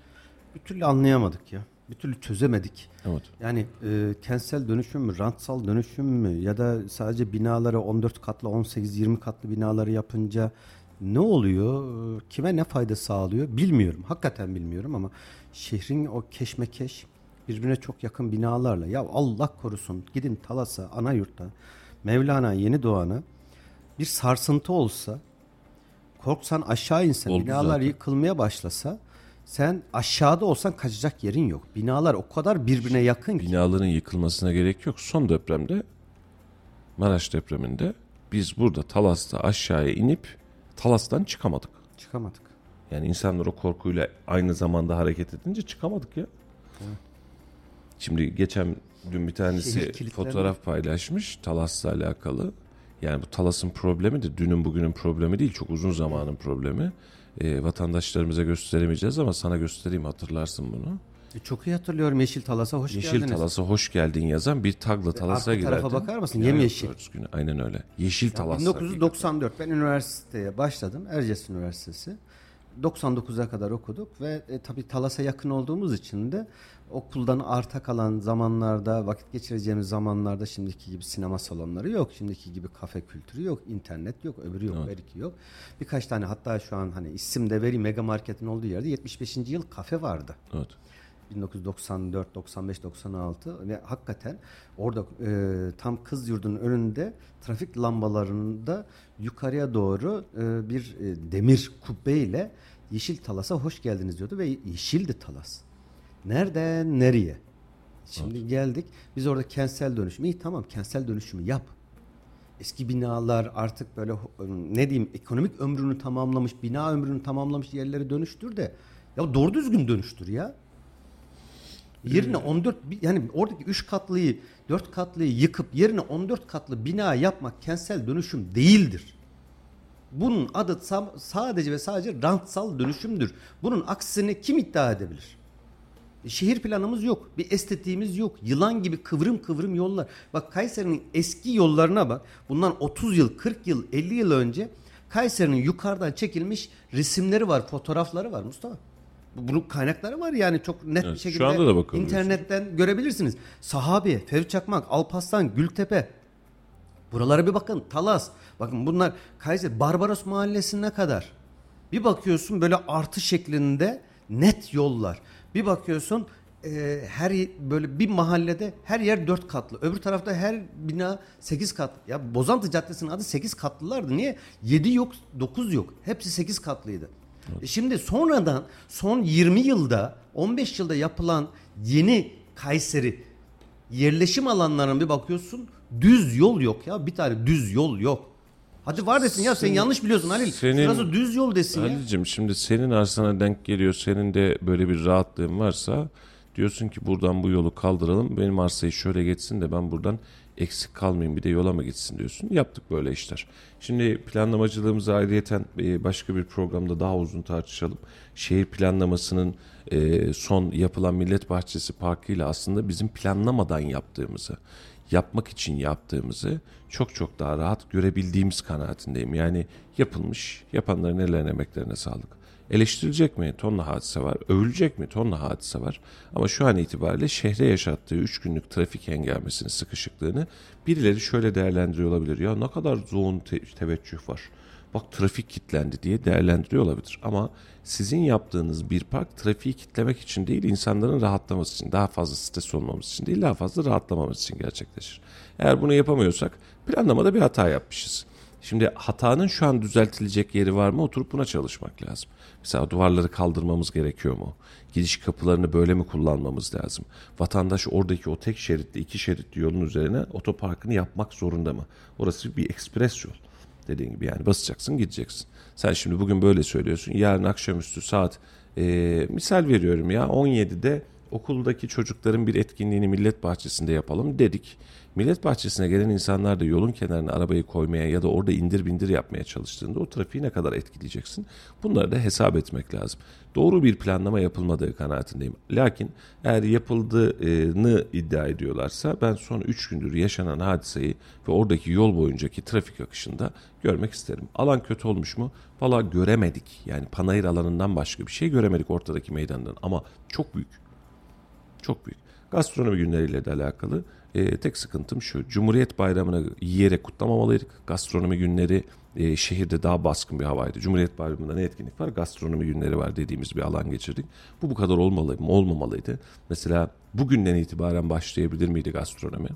bir türlü anlayamadık ya. Bir türlü çözemedik. Evet. Yani e, kentsel dönüşüm mü, rantsal dönüşüm mü ya da sadece binalara on dört katlı, on sekiz yirmi katlı binaları yapınca ne oluyor? Kime ne fayda sağlıyor? Bilmiyorum. Hakikaten bilmiyorum ama şehrin o keşmekeş birbirine çok yakın binalarla, ya Allah korusun gidin Talas'a, Anayurt'a, Mevlana, Yenidoğan'a bir sarsıntı olsa, korksan aşağı insen, oldu binalar zaten yıkılmaya başlasa, sen aşağıda olsan kaçacak yerin yok. Binalar o kadar birbirine yakın ki. Binaların yıkılmasına gerek yok. Son depremde, Maraş depreminde biz burada Talas'ta aşağıya inip Talas'tan çıkamadık. Çıkamadık. Yani insanlar o korkuyla aynı zamanda hareket edince çıkamadık ya. Evet. Şimdi geçen dün bir tanesi fotoğraf paylaşmış Talas'la alakalı. Yani bu Talas'ın problemi de dünün bugünün problemi değil. Çok uzun zamanın problemi. E, vatandaşlarımıza gösteremeyeceğiz ama sana göstereyim, hatırlarsın bunu. E, çok iyi hatırlıyorum. Yeşil Talas'a hoş Yeşil geldiniz. Yeşil Talas'a hoş geldin yazan bir tagla Talas'a girerdi. Arka tarafa bakar mısın? Yemyeşil. Aynen öyle. Yeşil Talas. bin dokuz yüz doksan dört ben üniversiteye başladım. Erciyes Üniversitesi. doksan dokuza kadar okuduk ve e, tabii Talas'a yakın olduğumuz için de okuldan arta kalan zamanlarda, vakit geçireceğimiz zamanlarda şimdiki gibi sinema salonları yok, şimdiki gibi kafe kültürü yok, internet yok, öbürü yok, evet, belki yok. Birkaç tane, hatta şu an hani isim de vereyim, Mega Market'in olduğu yerde yetmiş beşinci yıl kafe vardı. Evet. bin dokuz yüz doksan dört, doksan beş, doksan altı ve hakikaten orada e, tam kız yurdunun önünde trafik lambalarında yukarıya doğru e, bir e, demir kubbeyle Yeşil Talas'a hoş geldiniz diyordu ve yeşildi Talas. Nereden nereye? Şimdi evet, geldik. Biz orada kentsel dönüşüm. İyi tamam, kentsel dönüşümü yap. Eski binalar artık böyle ne diyeyim, ekonomik ömrünü tamamlamış, bina ömrünü tamamlamış yerleri dönüştür de ya doğru düzgün dönüştür ya. Yerine on dört, yani oradaki üç katlıyı, dört katlıyı yıkıp yerine on dört katlı bina yapmak kentsel dönüşüm değildir. Bunun adı sadece ve sadece rantsal dönüşümdür. Bunun aksini kim iddia edebilir? Şehir planımız yok. Bir estetiğimiz yok. Yılan gibi kıvrım kıvrım yollar. Bak Kayseri'nin eski yollarına bak. Bundan otuz yıl, kırk yıl, elli yıl önce Kayseri'nin yukarıdan çekilmiş resimleri var, fotoğrafları var Mustafa. Bunun kaynakları var yani çok net evet, bir şekilde internetten görebilirsiniz. Sahabiye, Fevçakmak, Alpaslan, Gültepe. Buralara bir bakın. Talas. Bakın bunlar Kayseri Barbaros Mahallesi'ne kadar. Bir bakıyorsun böyle artı şeklinde net yollar. Bir bakıyorsun e, her böyle bir mahallede her yer dört katlı. Öbür tarafta her bina sekiz katlı. Ya Bozantı Caddesi'nin adı sekiz katlılardı. Niye? yedi yok, dokuz yok. Hepsi sekiz katlıydı. E şimdi sonradan son yirmi yılda, on beş yılda yapılan yeni Kayseri yerleşim alanlarına bir bakıyorsun. Düz yol yok ya. Bir tane düz yol yok. Hadi var desin ya, sen yanlış biliyorsun Halil. Senin, Şurası düz yol desin Halicim, ya. Halicim şimdi senin arsana denk geliyor. Senin de böyle bir rahatlığın varsa diyorsun ki buradan bu yolu kaldıralım. Benim arsayı şöyle geçsin de ben buradan eksik kalmayayım, bir de yola mı gitsin diyorsun. Yaptık böyle işler. Şimdi planlamacılığımızı ayrıyeten başka bir programda daha uzun tartışalım. Şehir planlamasının son yapılan Millet Bahçesi Parkı ile aslında bizim planlamadan yaptığımızı, yapmak için yaptığımızı çok çok daha rahat görebildiğimiz kanaatindeyim. Yani yapılmış, yapanların ellerine, emeklerine sağlık. Eleştirilecek mi? Tonla hadise var. Övülecek mi? Tonla hadise var. Ama şu an itibariyle şehre yaşattığı üç günlük trafik hengamesinin sıkışıklığını birileri şöyle değerlendiriyor olabilir. Ya ne kadar zoğun te- teveccüh var. bak trafik kilitlendi diye değerlendiriyor olabilir. Ama sizin yaptığınız bir park trafiği kilitlemek için değil, insanların rahatlaması için, daha fazla stres olmamız için değil, daha fazla rahatlamamız için gerçekleşir. Eğer bunu yapamıyorsak planlamada bir hata yapmışız. Şimdi hatanın şu an düzeltilecek yeri var mı? Oturup buna çalışmak lazım. Mesela duvarları kaldırmamız gerekiyor mu? Giriş kapılarını böyle mi kullanmamız lazım? Vatandaş oradaki o tek şeritli, iki şeritli yolun üzerine otoparkını yapmak zorunda mı? Orası bir ekspres yol. Dediğin gibi yani basacaksın, gideceksin. Sen şimdi bugün böyle söylüyorsun. Yarın akşamüstü saat e, misal veriyorum ya on yedide okuldaki çocukların bir etkinliğini Millet Bahçesi'nde yapalım dedik. Millet Bahçesi'ne gelen insanlar da yolun kenarına arabayı koymaya ya da orada indir bindir yapmaya çalıştığında o trafiği ne kadar etkileyeceksin? Bunları da hesap etmek lazım. Doğru bir planlama yapılmadığı kanaatindeyim. Lakin eğer yapıldığını iddia ediyorlarsa ben son üç gündür yaşanan hadiseyi ve oradaki yol boyuncaki trafik akışında görmek isterim. Alan kötü olmuş mu? Valla göremedik. Yani panayır alanından başka bir şey göremedik ortadaki meydandan ama çok büyük. Çok büyük. Gastronomi günleriyle de alakalı e, tek sıkıntım şu. Cumhuriyet Bayramı'nı yiyerek kutlamamalıydık. Gastronomi günleri e, şehirde daha baskın bir havaydı. Cumhuriyet Bayramı'nda ne etkinlik var? Gastronomi günleri var dediğimiz bir alan geçirdik. Bu bu kadar olmalı, olmamalıydı. Mesela bugünden itibaren başlayabilir miydi gastronomi?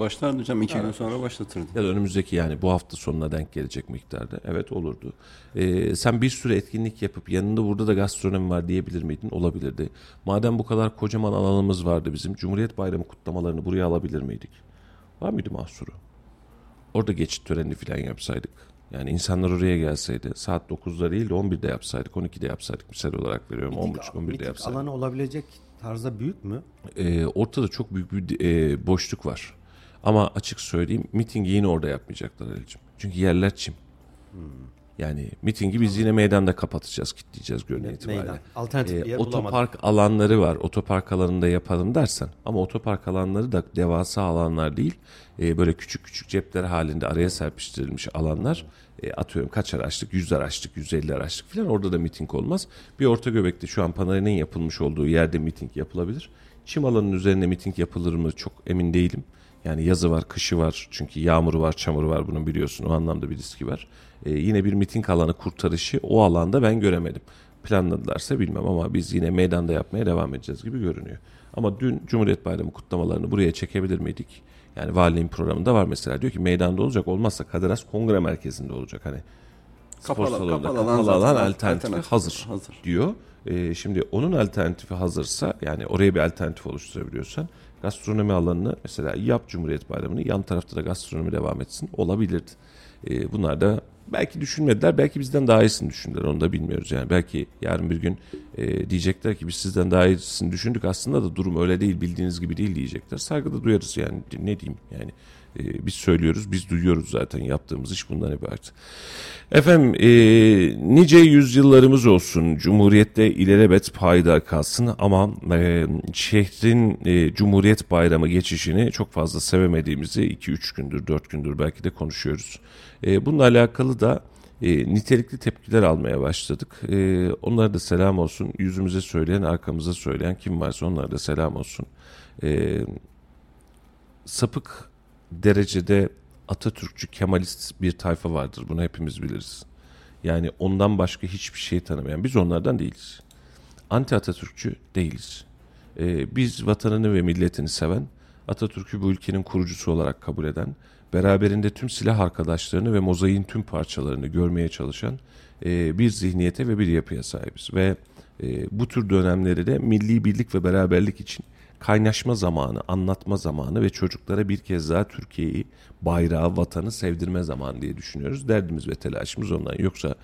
Başlardı hocam. iki evet. gün sonra başlatırdı. Ya da önümüzdeki yani bu hafta sonuna denk gelecek miktarda. Evet olurdu. Ee, sen bir sürü etkinlik yapıp yanında burada da gastronomi var diyebilir miydin? Olabilirdi. Madem bu kadar kocaman alanımız vardı bizim. Cumhuriyet Bayramı kutlamalarını buraya alabilir miydik? Var mıydı mahsuru? Orada geçit töreni falan yapsaydık. Yani insanlar oraya gelseydi. Saat dokuzda değil de on birde yapsaydık. on ikide yapsaydık. Misal olarak veriyorum. on buçuk on birde yapsaydık. Alanı olabilecek tarzda büyük mü? Ee, ortada çok büyük bir e, boşluk var. Ama açık söyleyeyim mitingi yine orada yapmayacaklar Ali'cim. Çünkü yerler çim. Hmm. Yani mitingi biz yine meydanda kapatacağız, kilitleyeceğiz görünen itibariyle. Alternatif ee, otopark alanları var. Otopark alanında yapalım dersen. Ama otopark alanları da devasa alanlar değil. Ee, böyle küçük küçük cepler halinde araya serpiştirilmiş alanlar. E, atıyorum kaç araçlık? yüz araçlık, yüz elli araçlık falan. Orada da miting olmaz. Bir Ortagöbek'te şu an panayırın yapılmış olduğu yerde miting yapılabilir. Çim alanının üzerinde miting yapılır mı çok emin değilim. Yani yazı var, kışı var. Çünkü yağmuru var, çamuru var bunun biliyorsun. O anlamda bir riski var. Ee, yine bir miting alanı kurtarışı o alanda ben göremedim. Planladılarsa bilmem ama biz yine meydanda yapmaya devam edeceğiz gibi görünüyor. Ama dün Cumhuriyet Bayramı kutlamalarını buraya çekebilir miydik? Yani valinin programında var mesela. Diyor ki meydanda olacak, olmazsa Kaderas Kongre Merkezi'nde olacak. Hani kapalı, spor salonunda kapalı, kapalı alan, alan alternatifi alternatif hazır, hazır diyor. Ee, şimdi onun alternatifi hazırsa yani oraya bir alternatif oluşturabiliyorsan gastronomi alanını mesela yap Cumhuriyet Bayramı'nı, yan tarafta da gastronomi devam etsin olabilirdi. Ee, bunlar da belki düşünmediler, belki bizden daha iyisini düşündüler, onu da bilmiyoruz yani. Belki yarın bir gün e, diyecekler ki biz sizden daha iyisini düşündük aslında da durum öyle değil, bildiğiniz gibi değil diyecekler. Saygıda duyarız yani, ne diyeyim yani. Biz söylüyoruz, biz duyuyoruz zaten, yaptığımız iş bundan ibaret. Efendim e, nice yüzyıllarımız olsun, Cumhuriyet'te ilelebet payidar kalsın ama e, şehrin e, Cumhuriyet Bayramı geçişini çok fazla sevemediğimizi iki üç gündür, dört gündür belki de konuşuyoruz. E, bununla alakalı da E, nitelikli tepkiler almaya başladık. E, onlara da selam olsun. Yüzümüze söyleyen, arkamıza söyleyen kim varsa onlara da selam olsun. E, sapık derecede Atatürkçü, Kemalist bir tayfa vardır. Bunu hepimiz biliriz. Yani ondan başka hiçbir şey tanımayan. Biz onlardan değiliz. Anti Atatürkçü değiliz. Ee, biz vatanını ve milletini seven, Atatürk'ü bu ülkenin kurucusu olarak kabul eden, beraberinde tüm silah arkadaşlarını ve mozaiğin tüm parçalarını görmeye çalışan e, bir zihniyete ve bir yapıya sahibiz. Ve e, bu tür dönemleri de milli birlik ve beraberlik için kaynaşma zamanı, anlatma zamanı ve çocuklara bir kez daha Türkiye'yi, bayrağı, vatanı sevdirme zamanı diye düşünüyoruz. Derdimiz ve telaşımız ondan. Yoksa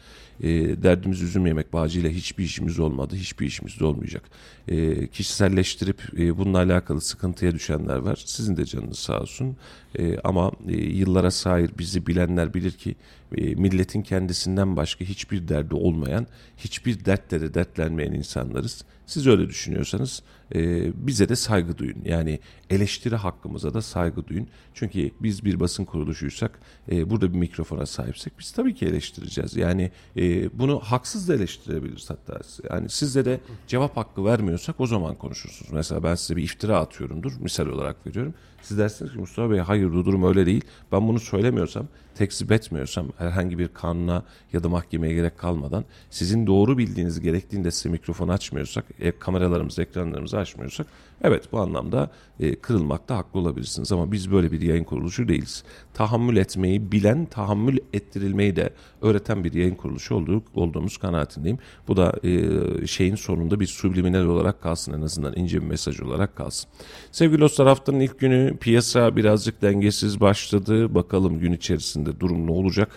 e, derdimiz üzüm yemek bağcıyla hiçbir işimiz olmadı, hiçbir işimiz de olmayacak. E, kişiselleştirip e, bununla alakalı sıkıntıya düşenler var. Sizin de canınız sağ olsun. E, ama e, yıllara sahip bizi bilenler bilir ki e, milletin kendisinden başka hiçbir derdi olmayan, hiçbir dertle de dertlenmeyen insanlarız. Siz öyle düşünüyorsanız e, bize de saygı duyun. Yani eleştiri hakkımıza da saygı duyun. Çünkü biz bir basın kuruluşuysak, e, burada bir mikrofona sahipsek biz tabii ki eleştireceğiz. Yani e, bunu haksız da eleştirebiliriz hatta. Yani sizde de cevap hakkı vermiyorsak o zaman konuşursunuz. Mesela ben size bir iftira atıyorumdur. Misal olarak veriyorum. Siz dersiniz ki Mustafa Bey hayır bu durum öyle değil. Ben bunu söylemiyorsam, tekzip etmiyorsam herhangi bir kanuna ya da mahkemeye gerek kalmadan sizin doğru bildiğiniz gerektiğinde size mikrofonu açmıyorsak, e, kameralarımızı, ekranlarımızı açmıyorsak evet bu anlamda e, kırılmakta haklı olabilirsiniz. Ama biz böyle bir yayın kuruluşu değiliz. Tahammül etmeyi bilen, tahammül ettirilmeyi de öğreten bir yayın kuruluşu olduğu, olduğumuz kanaatindeyim. Bu da e, şeyin sonunda bir subliminal olarak kalsın, en azından ince bir mesaj olarak kalsın. Sevgili dostlar, haftanın ilk günü piyasa birazcık dengesiz başladı. Bakalım gün içerisinde durum ne olacak?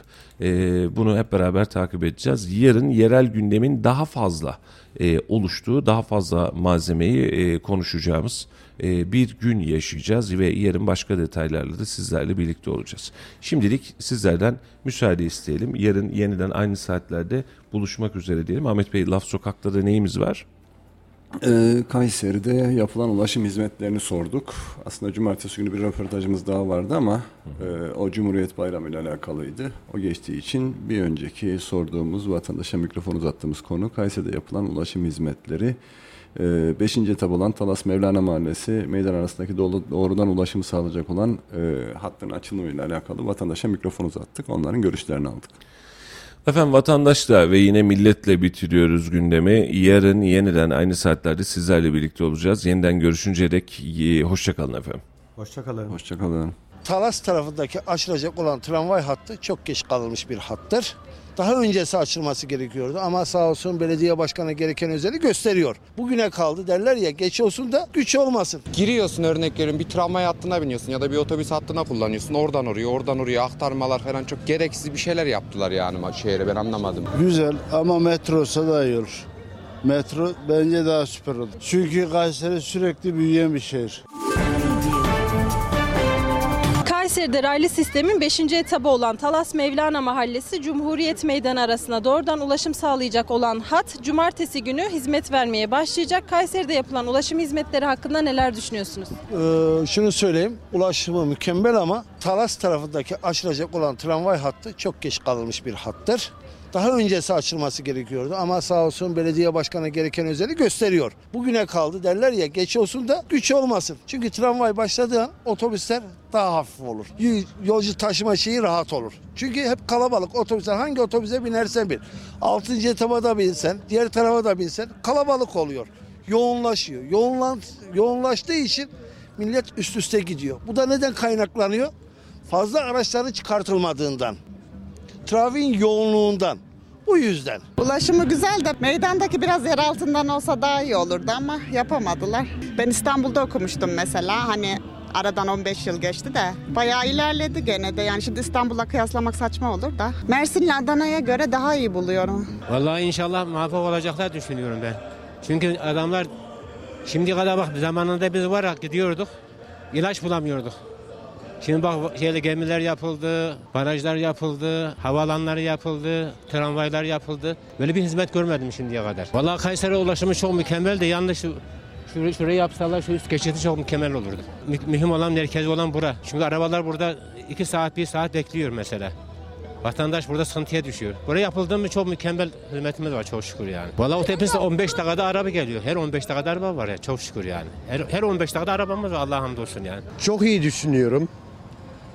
Ee, bunu hep beraber takip edeceğiz. Yarın yerel gündemin daha fazla e, oluştuğu, daha fazla malzemeyi e, konuşacağımız e, bir gün yaşayacağız ve yarın başka detaylarla da sizlerle birlikte olacağız. Şimdilik sizlerden müsaade isteyelim. Yarın yeniden aynı saatlerde buluşmak üzere diyelim. Ahmet Bey, Laf Sokak'ta da neyimiz var? Kayseri'de yapılan ulaşım hizmetlerini sorduk. Aslında cumartesi günü bir röportajımız daha vardı ama e, o Cumhuriyet Bayramı ile alakalıydı. O geçtiği için bir önceki sorduğumuz, vatandaşa mikrofon uzattığımız konu Kayseri'de yapılan ulaşım hizmetleri. E, beşinci etap olan Talas Mevlana Mahallesi meydan arasındaki doğrudan ulaşım sağlayacak olan e, hattın açılımıyla alakalı vatandaşa mikrofon uzattık. Onların görüşlerini aldık. Efendim, vatandaşla ve yine milletle bitiriyoruz gündemi. Yarın yeniden aynı saatlerde sizlerle birlikte olacağız. Yeniden görüşünceye dek hoşçakalın efendim. Hoşçakalın. Hoşçakalın. Talas tarafındaki açılacak olan tramvay hattı çok geç kalmış bir hattır. Daha öncesi açılması gerekiyordu ama sağ olsun belediye başkanı gereken özeni gösteriyor. Bugüne kaldı derler ya, geç olsun da güç olmasın. Giriyorsun, örnek veriyorum, bir tramvay hattına biniyorsun ya da bir otobüs hattına kullanıyorsun. Oradan oraya, oradan oraya aktarmalar falan, çok gereksiz bir şeyler yaptılar yani şehre, ben anlamadım. Güzel ama metrosa da iyi olur. Metro bence daha süper olur. Çünkü Kayseri sürekli büyüyen bir şehir. Kayseri'de raylı sistemin beşinci etabı olan Talas Mevlana Mahallesi Cumhuriyet Meydanı arasına doğrudan ulaşım sağlayacak olan hat cumartesi günü hizmet vermeye başlayacak. Kayseri'de yapılan ulaşım hizmetleri hakkında neler düşünüyorsunuz? Ee, şunu söyleyeyim, ulaşımı mükemmel ama Talas tarafındaki açılacak olan tramvay hattı çok geç kalmış bir hattır. Daha öncesi açılması gerekiyordu ama sağ olsun belediye başkanı gereken özeni gösteriyor. Bugüne kaldı derler ya, geç olsun da güç olmasın. Çünkü tramvay başladığı an otobüsler daha hafif olur. Yolcu taşıma şeyi rahat olur. Çünkü hep kalabalık otobüsler, hangi otobüse binersen bin. Altıncı etaba da binsen, diğer tarafa da binsen kalabalık oluyor. Yoğunlaşıyor. Yoğunlan, yoğunlaştığı için millet üst üste gidiyor. Bu da neden kaynaklanıyor? Fazla araçların çıkartılmadığından. Trafiğin yoğunluğundan. Bu yüzden. Ulaşımı güzel de meydandaki biraz yer altından olsa daha iyi olurdu ama yapamadılar. Ben İstanbul'da okumuştum mesela, hani aradan on beş yıl geçti de bayağı ilerledi gene de, yani şimdi İstanbul'la kıyaslamak saçma olur da. Mersin'le Adana'ya göre daha iyi buluyorum. Vallahi inşallah muvaffak olacaklar düşünüyorum ben. Çünkü adamlar şimdi kadar, bak zamanında biz var gidiyorduk, ilaç bulamıyorduk. Şimdi bak şeyle, gemiler yapıldı, barajlar yapıldı, havaalanları yapıldı, tramvaylar yapıldı. Böyle bir hizmet görmedim şimdiye kadar. Vallahi Kayseri ulaşımı çok mükemmel de, yanlış şurayı, şurayı yapsalar, şu üst geçidi çok mükemmel olurdu. Mü- mühim olan, merkezi olan bura. Çünkü arabalar burada iki saat, bir saat bekliyor mesela. Vatandaş burada sıkıntıya düşüyor. Buraya yapıldığı mı çok mükemmel hizmetimiz var, çok şükür yani. Vallahi otobüste on beş dakikada araba geliyor. Her on beş dakikada araba var ya, çok şükür yani. Her, her on beş dakikada arabamız var, Allah'a hamdolsun yani. Çok iyi düşünüyorum.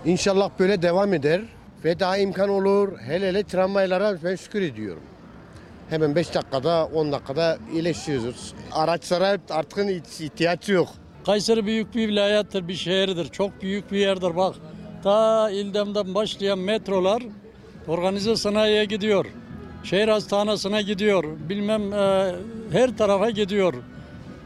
İnşallah böyle devam eder ve daha imkan olur. Hele hele tramvaylara ben şükür ediyorum. Hemen beş dakikada, on dakikada iyileşiyoruz. Araçlara artık ihtiyaç yok. Kayseri büyük bir vilayattır, bir şehirdir. Çok büyük bir yerdir bak. Ta İldem'den başlayan metrolar organize sanayiye gidiyor. Şehir hastanesine gidiyor. Bilmem e, her tarafa gidiyor.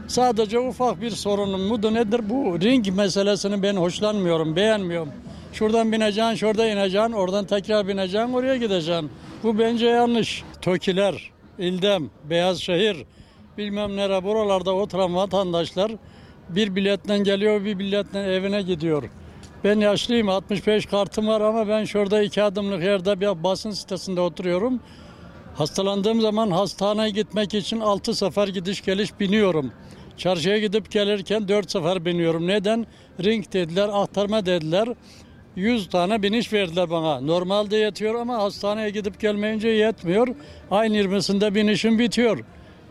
Sadece ufak bir sorunum bu da nedir? Bu ring meselesini ben hoşlanmıyorum, beğenmiyorum. Şuradan bineceksin, şurada ineceksin, oradan tekrar bineceksin, oraya gideceksin. Bu bence yanlış. Tökiler, İldem, Beyazşehir, bilmem nere buralarda oturan vatandaşlar bir biletten geliyor, bir biletten evine gidiyor. Ben yaşlıyım, altmış beş kartım var ama ben şurada iki adımlık yerde bir basın sitesinde oturuyorum. Hastalandığım zaman hastaneye gitmek için altı sefer gidiş geliş biniyorum. Çarşıya gidip gelirken dört sefer biniyorum. Neden? Ring dediler, aktarma dediler. yüz tane biniş verdiler bana. Normalde yetiyor ama hastaneye gidip gelmeyince yetmiyor. Ayın yirmisinde binişim bitiyor.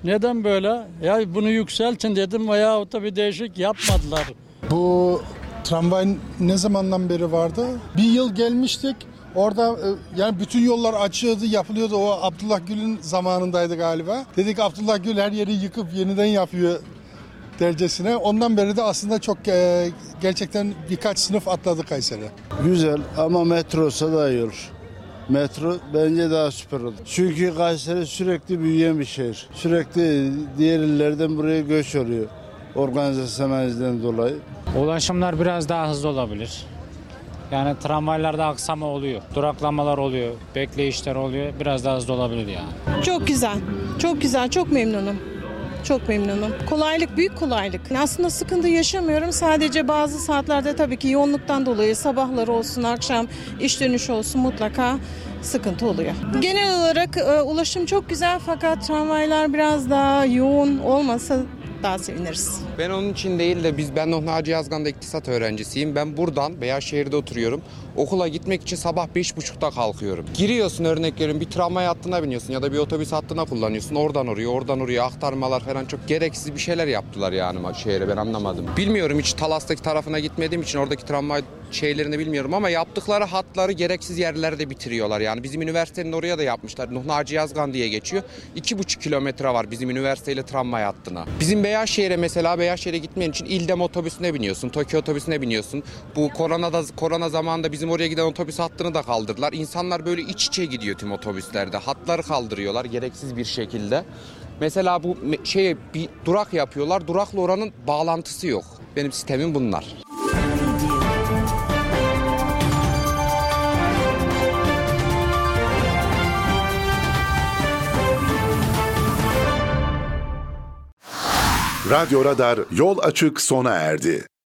Neden böyle? Ya bunu yükseltin dedim veyahut da bir değişik yapmadılar. Bu Tramvay ne zamandan beri vardı? Bir yıl gelmiştik. Orada yani bütün yollar açıyordu, yapılıyordu. O Abdullah Gül'ün zamanındaydı galiba. Dedik Abdullah Gül her yeri yıkıp yeniden yapıyor dercesine. Ondan beri de aslında çok gerçekten birkaç sınıf atladı Kayseri. Güzel ama metro da iyi olur. Metro bence daha süper oldu. Çünkü Kayseri sürekli büyüyen bir şehir. Sürekli diğer illerden buraya göç oluyor. Organizasyonlardan dolayı. Ulaşımlar biraz daha hızlı olabilir. Yani tramvaylarda aksama oluyor. Duraklamalar oluyor. Bekleyişler oluyor. Biraz daha hızlı olabilir yani. Çok güzel. Çok güzel. Çok memnunum. Çok memnunum. Kolaylık, büyük kolaylık. Aslında sıkıntı yaşamıyorum. Sadece bazı saatlerde tabii ki yoğunluktan dolayı sabahları olsun, akşam iş dönüşü olsun mutlaka sıkıntı oluyor. Genel olarak e, ulaşım çok güzel fakat tramvaylar biraz daha yoğun olmasa daha seviniriz. Ben onun için değil de biz ben Nohna Hacı Yazgan'da iktisat öğrencisiyim. Ben buradan Beyazşehir'de oturuyorum. Okula gitmek için sabah beş buçukta kalkıyorum. Giriyorsun, örnek veriyorum, bir tramvay hattına biniyorsun ya da bir otobüs hattına kullanıyorsun. Oradan oraya, oradan oraya aktarmalar falan, çok gereksiz bir şeyler yaptılar yani şehre, ben anlamadım. Bilmiyorum, hiç Talas'taki tarafına gitmediğim için oradaki tramvay şeylerini bilmiyorum ama yaptıkları hatları gereksiz yerlerde bitiriyorlar yani. Bizim üniversitenin oraya da yapmışlar. Nuh Naci Yazgan diye geçiyor. iki buçuk kilometre var bizim üniversiteyle tramvay hattına. Bizim Beyazşehir'e mesela, Beyazşehir'e gitmen için İldem otobüsüne biniyorsun, Tokyo otobüsüne biniyorsun. Bu koronada, korona zamanında bizim oraya giden otobüs hattını da kaldırdılar. İnsanlar böyle iç içe gidiyor tüm otobüslerde. Hatları kaldırıyorlar gereksiz bir şekilde. Mesela bu şeye bir durak yapıyorlar. Durakla oranın bağlantısı yok. Benim sistemim bunlar. Radyo Radar Yol Açık sona erdi.